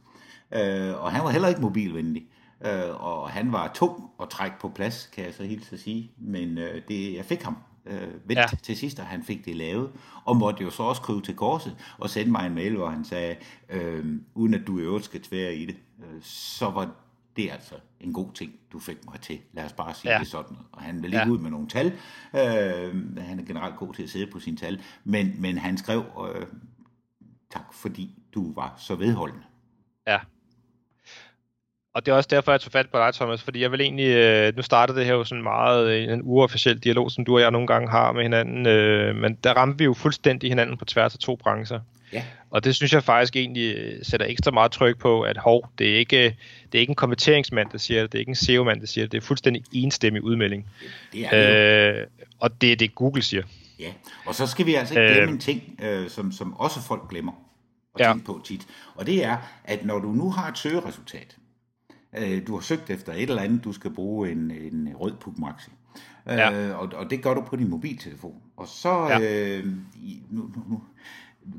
øh, og han var heller ikke mobilvenlig, øh, og han var tung at trække på plads, kan jeg så helt så sige, men øh, det, jeg fik ham øh, vendt ja. til sidst, og han fik det lavet, og måtte jo så også krybe til korset og sende mig en mail, hvor han sagde, øh, uden at du i øvrigt skal tvære i det, øh, så var det er altså en god ting, du fik mig til. Lad os bare sige ja. det sådan. Og han vil ikke ja. ud med nogle tal. Øh, han er generelt god til at sidde på sine tal. Men, men han skrev, øh, tak fordi du var så vedholdende. Ja. Og det er også derfor, jeg tog fat på dig, Thomas. Fordi jeg vil egentlig, øh, nu startede det her jo sådan meget en uofficiel dialog, som du og jeg nogle gange har med hinanden. Øh, men der ramte vi jo fuldstændig hinanden på tværs af to brancher. Ja. Og det synes jeg faktisk egentlig sætter ekstra meget tryk på, at hov, det er ikke, det er ikke en konverteringsmand, der siger det, det er ikke en S E O-mand, der siger det, det er fuldstændig enstemmig udmelding. Det er det. Øh, og det er det, Google siger. Ja, og så skal vi altså ikke glemme øh, en ting, øh, som, som også folk glemmer at ja. tænke på tit. Og det er, at når du nu har et søgeresultat, øh, du har søgt efter et eller andet, du skal bruge en, en rød pugmaxi. Øh, ja. og, og det gør du på din mobiltelefon. Og så... Ja. Øh, nu, nu,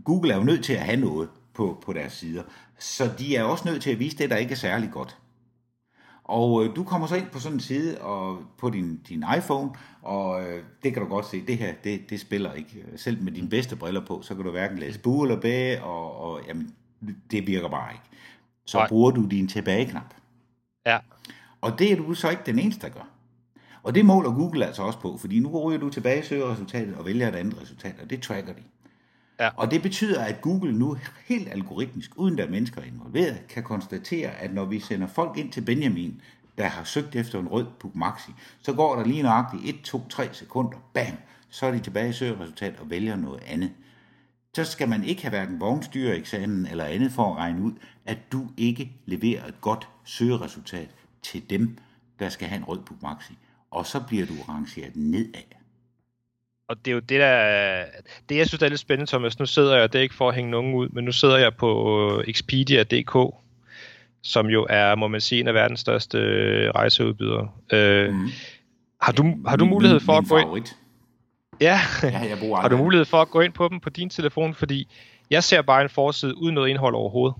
Google er jo nødt til at have noget på, på deres sider, så de er også nødt til at vise det, der ikke er særlig godt. Og øh, du kommer så ind på sådan en side og på din, din iPhone, og øh, det kan du godt se, det her, det, det spiller ikke. Selv med dine bedste briller på, så kan du hverken læse bue eller bæge, og, og jamen, det virker bare ikke. Så Nej. Bruger du din tilbageknap. Ja. Og det er du så ikke den eneste, der gør. Og det måler Google altså også på, fordi nu ryger du tilbage, søger resultatet og vælger et andet resultat, og det tracker de. Ja. Og det betyder, at Google nu helt algoritmisk, uden der er mennesker involveret, kan konstatere, at når vi sender folk ind til Benjamin, der har søgt efter en rød Puk Maxi, så går der lige nøjagtigt et, to, tre sekunder, bam, så er de tilbage i søgeresultat og vælger noget andet. Så skal man ikke have hverken vognstyreeksamen eller andet for at regne ud, at du ikke leverer et godt søgeresultat til dem, der skal have en rød Puk Maxi. Og så bliver du rangeret nedad. Og det er jo det, der... Det, jeg synes, der er lidt spændende, Thomas. Nu sidder jeg, det er ikke for at hænge nogen ud, men nu sidder jeg på Expedia punktum d k, som jo er, må man sige, en af verdens største rejseudbydere. Mm. Uh, har du, har du min, mulighed for min, at gå favorit. Ind... Ja, ja jeg bruger har du mulighed for at gå ind på dem på din telefon? Fordi jeg ser bare en forside uden noget indhold overhovedet.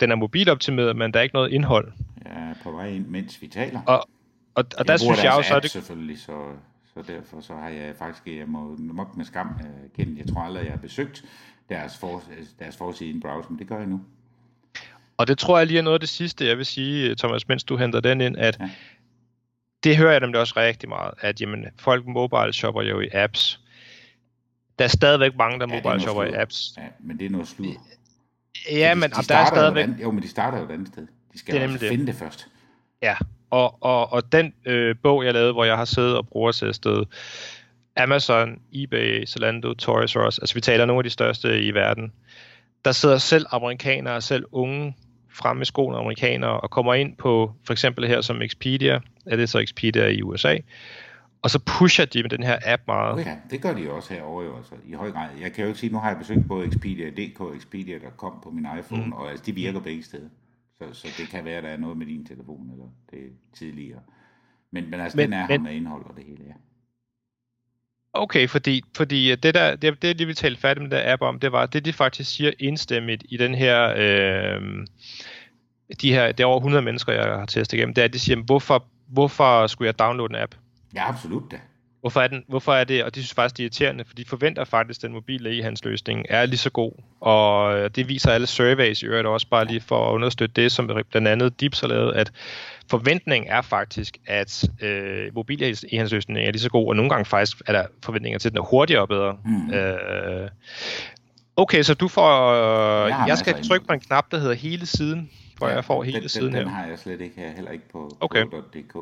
Den er mobiloptimeret, men der er ikke noget indhold. Ja, på vej ind, mens vi taler. Og, og, og jeg der synes jeg også... App, det... selvfølgelig, så... og derfor så har jeg faktisk, jeg må nok med skam erkende, jeg tror aldrig, jeg har besøgt deres, for, deres forside i en browser, men det gør jeg nu. Og det tror jeg lige er noget af det sidste, jeg vil sige, Thomas, mens du henter den ind, at ja. Det hører jeg nemlig også rigtig meget, at jamen, folk mobile shopper jo i apps. Der er stadigvæk mange, der ja, mobile shopper i apps. Ja, men det er noget sludder. Ja, men de, de der er stadigvæk... Jo, jo, men de starter jo et andet sted. De skal jo finde det først. Ja, Og, og, og den øh, bog, jeg lavede, hvor jeg har siddet og bruger til sted Amazon, eBay, Zalando, Toys R Us, altså vi taler nogle af de største i verden, der sidder selv amerikanere, selv unge fremme i skolen amerikanere, og kommer ind på for eksempel her som Expedia, er det så Expedia i U S A, og så pusher de med den her app meget. Ja, det gør de også herovre jo, altså, i høj grad. Jeg kan jo ikke sige, nu har jeg besøgt både Expedia punktum d k og Expedia punktum d k på min iPhone, mm. og altså, de virker begge steder. Så, så det kan være, at der er noget med din telefon, eller det tidligere. Men, men altså, men, den er ham, der indeholder det hele, ja. Okay, fordi, fordi det, der, det, det, vi talte færdigt med der app om, det var, det de faktisk siger indstemmigt i den her, øh, de her, det er over hundrede mennesker, jeg har testet igennem, det er, at de siger, hvorfor, hvorfor skulle jeg downloade en app? Ja, absolut da. Hvorfor er, den, hvorfor er det, og de synes faktisk, det er irriterende, for de forventer faktisk, at den mobile e-handelsløsning er lige så god, og det viser alle surveys i øvrigt også, bare lige for at understøtte det, som blandt andet Dips har lavet, at forventningen er faktisk, at øh, mobile e-handelsløsningen er lige så god, og nogle gange faktisk er der forventninger til, at den er hurtigere og bedre. Mm. Øh, okay, så du får, øh, jeg, jeg skal altså trykke på en knap, der hedder hele siden, hvor ja, jeg får hele den, siden den, her. Den har jeg slet ikke her, heller ikke på okay. k punktum d k.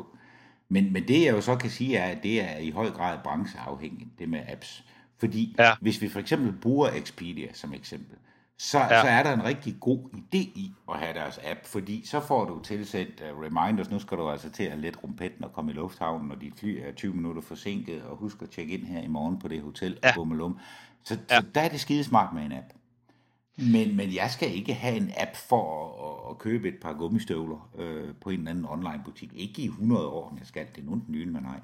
Men, men det jeg jo så kan sige er, at det er i høj grad brancheafhængigt, det med apps. Fordi ja. Hvis vi for eksempel bruger Expedia som eksempel, så, ja. Så er der en rigtig god idé i at have deres app, fordi så får du tilsæt uh, reminders, nu skal du altså til at lette rumpetten og komme i lufthavnen, og dit fly er tyve minutter forsinket, og husk at tjekke ind her i morgen på det hotel, ja. Og bummelum. Så, ja. Så der er det skidesmart med en app. Men, men jeg skal ikke have en app for at, at købe et par gummistøvler øh, på en eller anden online butik. Ikke i hundrede år, men jeg skal. Det er nogen den nye, men nej.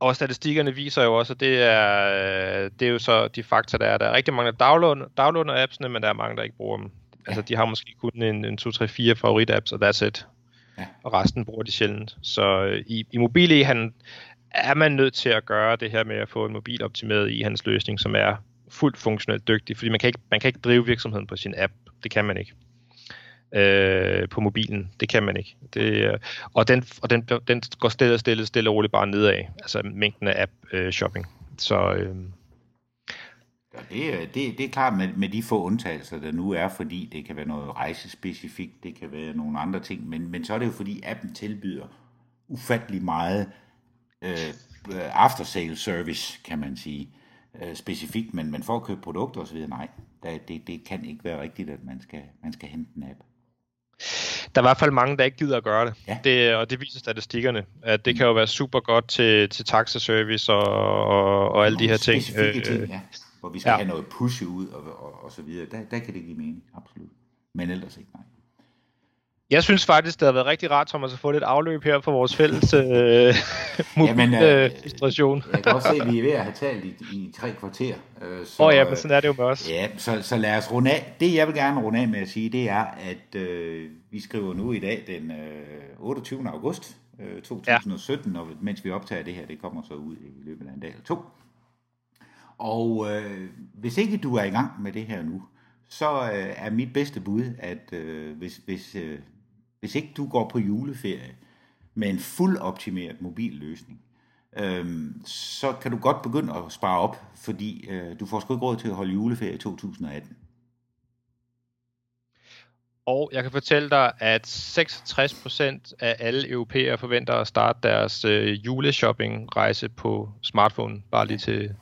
Og statistikkerne viser jo også, at det er, det er jo så de fakta, der er. Der er rigtig mange, der downloader, downloader appsene, men der er mange, der ikke bruger dem. Ja. Altså, de har måske kun en, en to, tre, fire favorit-apps, og that's it. Ja. Og resten bruger de sjældent. Så i, i mobile e-handel er man nødt til at gøre det her med at få en mobiloptimeret e-handelsløsning, som er fuldt funktionelt dygtig, fordi man kan, ikke, man kan ikke drive virksomheden på sin app. Det kan man ikke. Øh, på mobilen. Det kan man ikke. Det, og den, og den, den går stille og stille, stille og roligt bare nedad. Altså mængden af app-shopping. Øh, Så... Øh. Ja, det, det, det er klart med, med de få undtagelser, der nu er, fordi det kan være noget rejsespecifikt, det kan være nogle andre ting, men, men så er det jo fordi appen tilbyder ufattelig meget øh, after-sale service, kan man sige. Specifikt, men man får købt produkter og så videre. Nej, det, det kan ikke være rigtigt, at man skal, man skal hente en app. Der er i hvert fald mange, der ikke gider at gøre det, ja. det og det viser statistikkerne. At det mm. kan jo være super godt til, til taxaservice og, og, og alle Nå, de her ting. Specifikke ting, øh, ja. Hvor vi skal ja. Have noget pushe ud og, og, og så videre. Der, der kan det give mening, absolut. Men ellers ikke, nej. Jeg synes faktisk, det har været rigtig rart, Thomas, at få lidt afløb her for vores fælles øh, mobilfiltration. Øh, jeg kan også se, at vi er ved at have talt i, i tre kvarter. Øh, så, oh ja, men sådan er det jo med os. Ja, så, så lad os runde af. Det, jeg vil gerne runde af med at sige, det er, at øh, vi skriver nu i dag den øh, otteogtyvende august øh, to tusind og sytten, ja. Og mens vi optager det her, det kommer så ud i løbet af en dag eller to. Og øh, hvis ikke du er i gang med det her nu, så øh, er mit bedste bud, at øh, hvis... hvis øh, Hvis ikke du går på juleferie med en fuld optimeret mobilløsning, øhm, så kan du godt begynde at spare op, fordi øh, du får sgu ikke råd til at holde juleferie i to tusind og atten. Og jeg kan fortælle dig, at seksogtres procent af alle europæere forventer at starte deres øh, juleshoppingrejse på smartphone, bare lige til...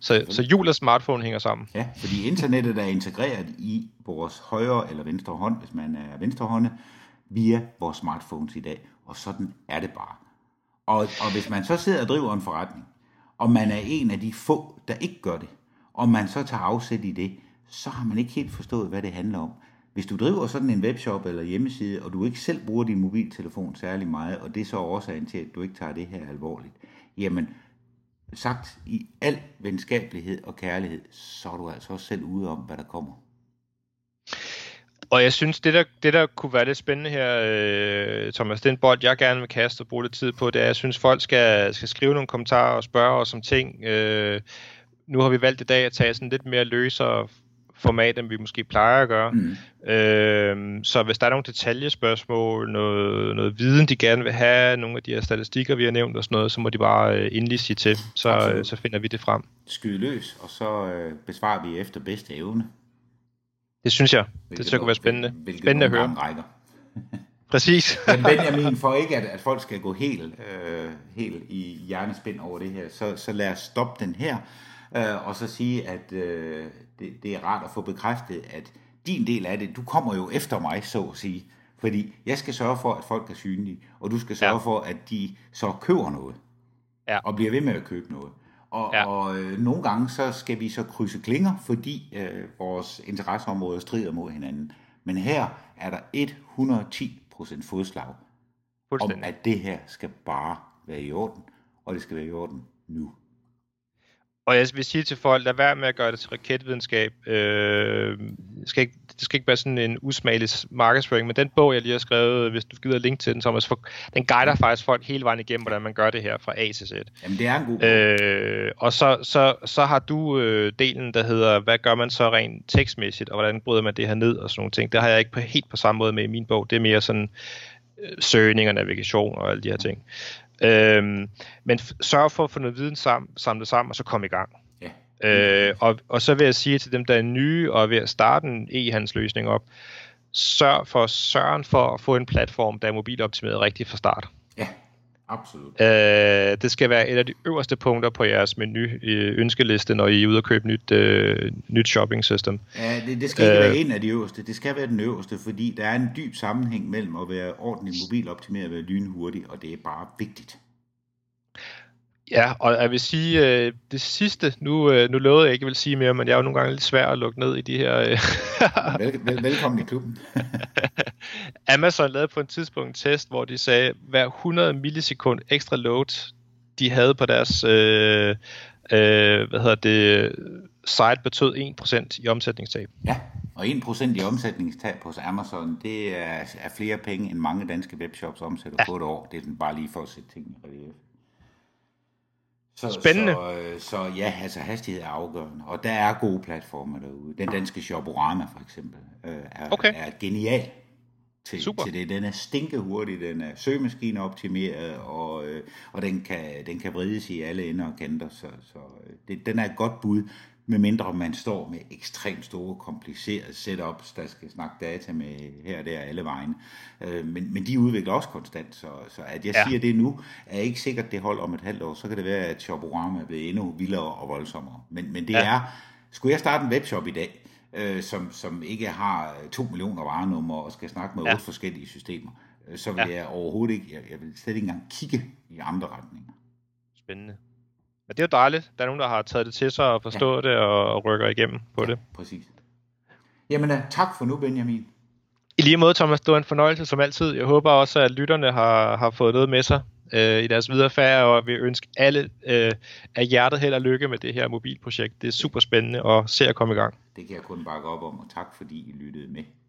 Så, så jul og smartphone hænger sammen. Ja, fordi internettet er integreret i vores højre eller venstre hånd, hvis man er venstrehåndet, via vores smartphones i dag, og sådan er det bare. Og, og hvis man så sidder og driver en forretning, og man er en af de få, der ikke gør det, og man så tager afsæt i det, så har man ikke helt forstået, hvad det handler om. Hvis du driver sådan en webshop eller hjemmeside, og du ikke selv bruger din mobiltelefon særlig meget, og det er så årsagen til, at du ikke tager det her alvorligt, jamen, sagt i al venskabelighed og kærlighed, så er du altså også selv ude om, hvad der kommer. Og jeg synes, det der, det der kunne være lidt spændende her, Thomas, den bold, jeg gerne vil kaste og bruge lidt tid på, det er, jeg synes, folk skal, skal skrive nogle kommentarer og spørge os om ting. Øh, nu har vi valgt i dag at tage sådan lidt mere løsere format, end vi måske plejer at gøre. Mm. Øh, så hvis der er nogle detaljespørgsmål, noget, noget viden, de gerne vil have, nogle af de her statistikker, vi har nævnt og sådan noget, så må de bare endelig sige til, så, så finder vi det frem. Skyde løs, og så besvarer vi efter bedste evne. Det synes jeg. Hvilket det kunne være spændende. Spændende at høre. Præcis. Men Benjamin, for ikke at, at folk skal gå helt, øh, helt i hjernespind over det her, så, så lad os stoppe den her, øh, og så sige, at øh, det, det er rart at få bekræftet, at din del af det, du kommer jo efter mig, så at sige, fordi jeg skal sørge for, at folk er synlige, og du skal sørge ja. for, at de så køber noget, ja. og bliver ved med at købe noget. Og, ja. og øh, nogle gange så skal vi så krydse klinger, fordi øh, vores interesseområder strider mod hinanden. Men her er der et hundrede og ti procent fodslag om, at det her skal bare være i orden, og det skal være i orden nu. Og jeg vil sige til folk, lad være med at gøre det til raketvidenskab. Øh, det, skal ikke, det skal ikke være sådan en usmagelig markedsføring, men den bog, jeg lige har skrevet, hvis du gider link til den, Thomas, den guider faktisk folk hele vejen igennem, hvordan man gør det her fra A til Z. Jamen, det er en god bog. Øh, og så, så, så har du øh, delen, der hedder, hvad gør man så rent tekstmæssigt, og hvordan bryder man det her ned, og sådan nogle ting. Det har jeg ikke på helt på samme måde med i min bog. Det er mere sådan øh, søgning og navigation og alle de her ting. Øhm, men f- sørg for at få noget viden sam- samlet sammen, og så kom i gang. Ja. Øh, og, og så vil jeg sige til dem, der er nye og er ved at starte en e-handelsløsning op, sørg for, sørg for at få en platform, der er mobiloptimeret rigtigt fra start. Ja, absolut. Øh, det skal være et af de øverste punkter på jeres menu ønskeliste, når I er ude og købe nyt, øh, nyt shopping system. Ja, det, det skal ikke øh, være en af de øverste, det skal være den øverste, fordi der er en dyb sammenhæng mellem at være ordentligt mobiloptimeret og være lynhurtig, og det er bare vigtigt. Ja, og jeg vil sige, øh, det sidste, nu, øh, nu lovede jeg ikke, vil sige mere, men jeg er jo nogle gange lidt svær at lukke ned i de her... Øh. vel, vel, velkommen i klubben. Amazon lavede på et tidspunkt en test, hvor de sagde, hver hundrede millisekund ekstra load, de havde på deres øh, øh, hvad hedder det, site, betød en procent i omsætningstab. Ja, og en procent i omsætningstab hos Amazon, det er, er flere penge, end mange danske webshops omsætter ja. på et år. Det er bare lige for at sætte tingene i relief. Så, Spændende. Så, så ja, altså hastighed er afgørende, og der er gode platformer derude. Den danske shop Orama for eksempel er, okay. er genial til, til det. Den er stinkehurtig, den er søgemaskineoptimeret, og, og den, kan, den kan vrides i alle ender og kanter. Så, så det, den er et godt bud, medmindre man står med ekstremt store, komplicerede setups, der skal snakke data med her og der alle vejen. Men, men de udvikler også konstant, så, så at jeg ja. siger det nu, er ikke sikkert, det holder om et halvt år. Så kan det være, at shoporama er blevet endnu vildere og voldsommere. Men, men det ja. er, skulle jeg starte en webshop i dag, øh, som, som ikke har to millioner varenummer og skal snakke med ja. otte forskellige systemer, så vil ja. jeg overhovedet ikke, jeg, jeg vil slet ikke engang kigge i andre retninger. Spændende. Men det er jo dejligt. Der er nogen, der har taget det til sig og forstået ja. det og rykker igennem på ja, det. Præcis. Jamen, tak for nu, Benjamin. I lige måde, Thomas, det var en fornøjelse som altid. Jeg håber også, at lytterne har, har fået noget med sig øh, i deres videre færd, og vi ønsker alle øh, af hjertet held og lykke med det her mobilprojekt. Det er super spændende og ser at komme i gang. Det kan jeg kun bakke op om, og tak fordi I lyttede med.